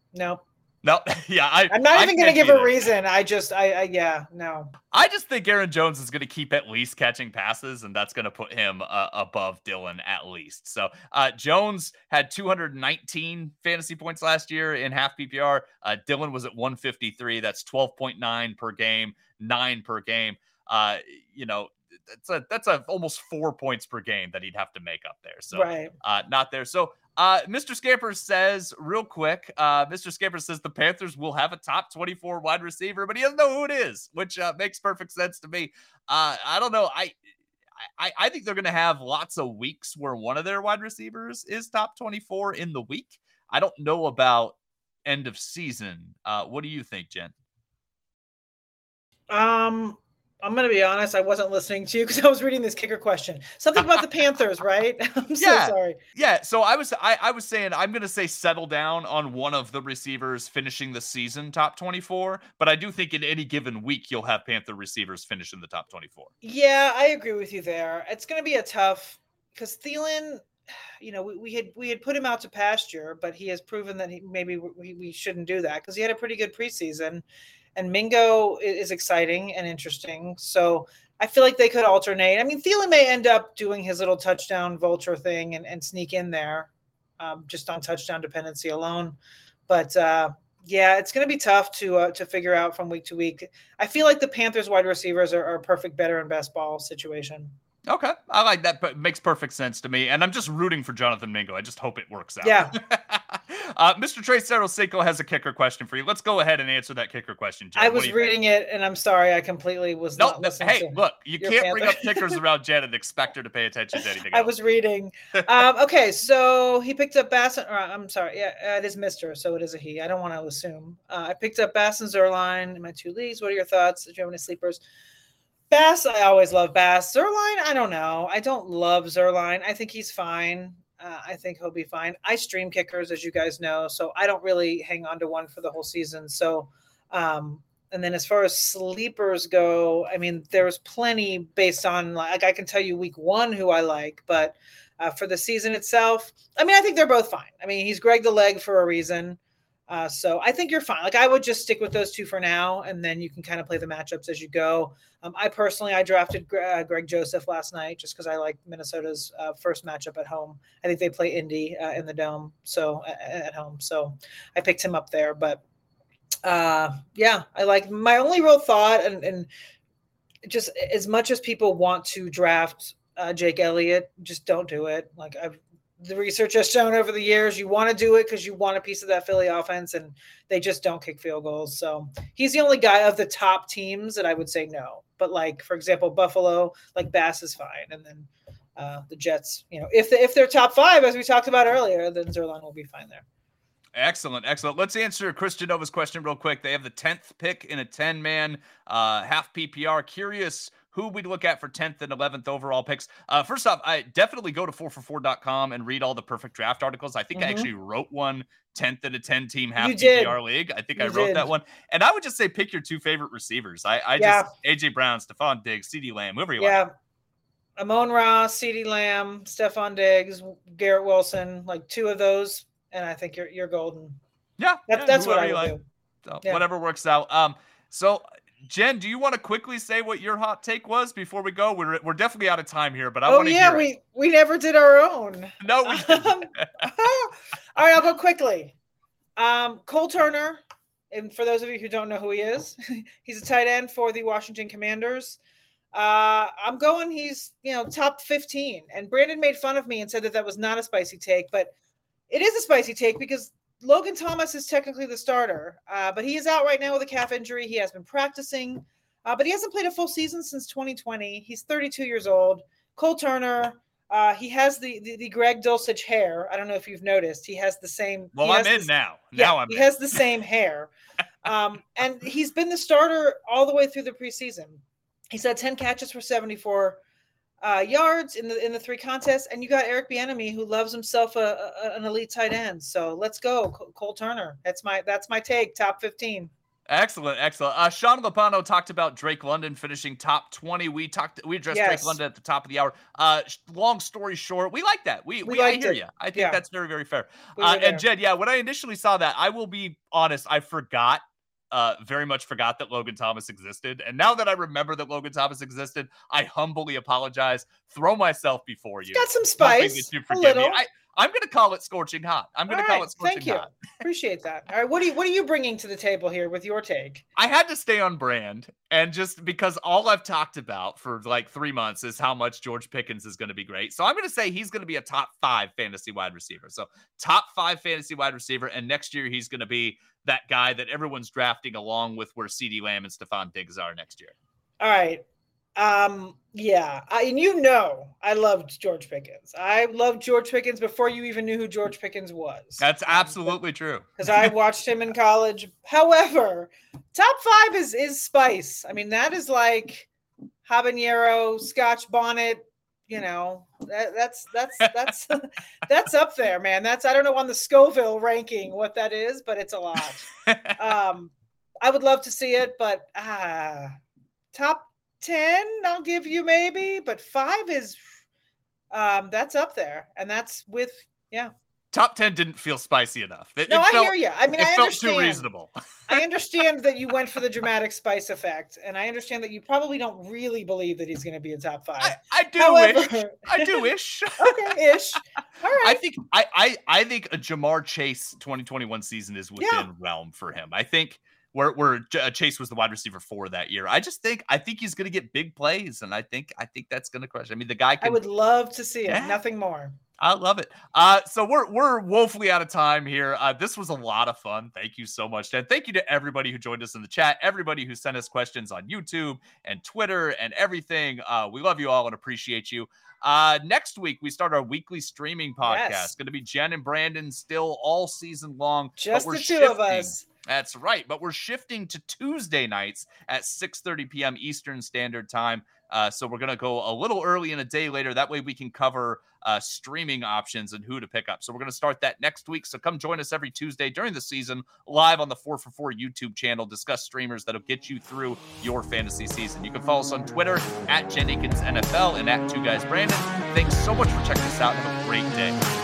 No, yeah. I'm not even going to give a reason. I just, no. I just think Aaron Jones is going to keep at least catching passes, and that's going to put him above Dillon at least. So Jones had 219 fantasy points last year in half PPR. Dillon was at 153. That's 12.9 per game, 9 per game. That's almost 4 points per game that he'd have to make up there. So right. Not there. So. Mr. Scampers says, real quick, the Panthers will have a top 24 wide receiver, but he doesn't know who it is, which makes perfect sense to me. I don't know. I think they're going to have lots of weeks where one of their wide receivers is top 24 in the week. I don't know about end of season. What do you think, Jen? I'm going to be honest. I wasn't listening to you because I was reading this kicker question. Something about the Panthers, right? I'm so sorry. Yeah. So I was saying, I'm going to say settle down on one of the receivers finishing the season top 24, but I do think in any given week, you'll have Panther receivers finish in the top 24. Yeah, I agree with you there. It's going to be a tough, because Thielen, we had put him out to pasture, but he has proven that we shouldn't do that because he had a pretty good preseason. And Mingo is exciting and interesting. So I feel like they could alternate. I mean, Thielen may end up doing his little touchdown vulture thing and sneak in there just on touchdown dependency alone. But, it's going to be tough to figure out from week to week. I feel like the Panthers wide receivers are a perfect better and best ball situation. Okay. I like that, but it makes perfect sense to me. And I'm just rooting for Jonathan Mingo. I just hope it works out. Yeah. Mr. Trey Serosinko has a kicker question for you. Let's go ahead and answer that kicker question, Jen. I was reading it, and I'm sorry. I completely was not listening. Hey, look, you can't bring up kickers around Jen and expect her to pay attention to anything else. I was reading. Okay, so he picked up Bassin. I'm sorry. Yeah, it is Mr., so it is a he. I don't want to assume. I picked up Bassin Zuerlein in my two leagues. What are your thoughts? Did you have any sleepers? Bass, I always love Bass. Zuerlein, I don't know. I don't love Zuerlein. I think he's fine. I think he'll be fine. I stream kickers, as you guys know, so I don't really hang on to one for the whole season. So, and then as far as sleepers go, I mean, there's plenty based on, like, I can tell you week one who I like, but for the season itself, I mean, I think they're both fine. I mean, he's Greg the Leg for a reason. So I think you're fine. Like, I would just stick with those two for now, and then you can kind of play the matchups as you go. I drafted Greg Joseph last night just because I like Minnesota's first matchup at home. I think they play Indy in the Dome, so at home. So I picked him up there. But I like my only real thought, and just as much as people want to draft Zeke Elliott, just don't do it. Like, I've the research has shown over the years, you want to do it because you want a piece of that Philly offense, and they just don't kick field goals. So he's the only guy of the top teams that I would say no. But, like, for example, Buffalo, like, Bass is fine. And then the Jets, you know, if they're top five, as we talked about earlier, then Zerline will be fine there. Excellent, excellent. Let's answer Chris Genova's question real quick. They have the 10th pick in a 10-man half PPR. Curious who we'd look at for 10th and 11th overall picks. First off, I definitely go to 4for4.com and read all the perfect draft articles. I think I actually wrote one, 10th in a 10-team half PPR league. I think I wrote that one. And I would just say pick your two favorite receivers. I just A.J. Brown, Stephon Diggs, CeeDee Lamb, whoever you like. Yeah, Amon-Ra, CeeDee Lamb, Stephon Diggs, Garrett Wilson, like two of those. And I think you're golden. Yeah. That's what I would do. So, whatever works out. So Jen, do you want to quickly say what your hot take was before we go? We're definitely out of time here, but I want to hear it. We never did our own. No, we didn't. All right, I'll go quickly. Cole Turner, and for those of you who don't know who he is, he's a tight end for the Washington Commanders. I'm going top 15. And Brandon made fun of me and said that was not a spicy take, but it is a spicy take because Logan Thomas is technically the starter, but he is out right now with a calf injury. He has been practicing, but he hasn't played a full season since 2020. He's 32 years old. Cole Turner, he has the Greg Dulcich hair. I don't know if you've noticed. He has the same. Well, I'm in now. He has the same hair. And he's been the starter all the way through the preseason. He's had 10 catches for 74 yards in the three contests, and you got Eric Bieniemy, who loves himself an elite tight end. So let's go, Cole Turner. That's my take. Top 15. Excellent, excellent. Sean Lapano talked about Drake London finishing top 20. We addressed Drake London at the top of the hour. Long story short, we like that. I hear you. I think that's very, very fair. And Jed, when I initially saw that, I will be honest, I forgot. Very much forgot that Logan Thomas existed. And now that I remember that Logan Thomas existed, I humbly apologize. Throw myself before you. Got some spice. A little. I'm going to call it scorching hot. Thank you. Appreciate that. All right. What are you bringing to the table here with your take? I had to stay on brand. And just because all I've talked about for like 3 months is how much George Pickens is going to be great. So I'm going to say he's going to be a top 5 fantasy wide receiver. So top 5 fantasy wide receiver. And next year he's going to be that guy that everyone's drafting along with where CeeDee Lamb and Stephon Diggs are next year. All right. I loved George Pickens. I loved George Pickens before you even knew who George Pickens was. That's absolutely true. Because I watched him in college. However, top 5 is spice. I mean, that is like habanero, Scotch bonnet, you know, that's that's up there, man. I don't know on the Scoville ranking what that is, but it's a lot. I would love to see it, but top 10 I'll give you maybe, but 5 is that's up there, and that's with top 10 didn't feel spicy enough. I hear you. I mean, I understand. Felt too reasonable. I understand that you went for the dramatic spice effect, and I understand that you probably don't really believe that he's going to be a top 5. I do wish. Okay, ish. All right. I think a Ja'Marr Chase 2021 season is within realm for him. I think. Where Chase was the wide receiver 4 that year. I think he's going to get big plays, and I think that's going to crush. I mean, the guy. I would love to see it. Yeah. Nothing more. I love it. So we're woefully out of time here. This was a lot of fun. Thank you so much, Jen. Thank you to everybody who joined us in the chat, everybody who sent us questions on YouTube and Twitter and everything. We love you all and appreciate you. Next week, we start our weekly streaming podcast. Yes. Going to be Jen and Brandon still all season long. Just the two of us. That's right. But we're shifting to Tuesday nights at 6:30 p.m. Eastern Standard Time. So we're going to go a little early and a day later. That way we can cover streaming options and who to pick up. So we're going to start that next week. So come join us every Tuesday during the season live on the 4for4 YouTube channel. Discuss streamers that'll get you through your fantasy season. You can follow us on Twitter at Jen Aikins NFL and at 2GuysBrandon. Thanks so much for checking us out. Have a great day.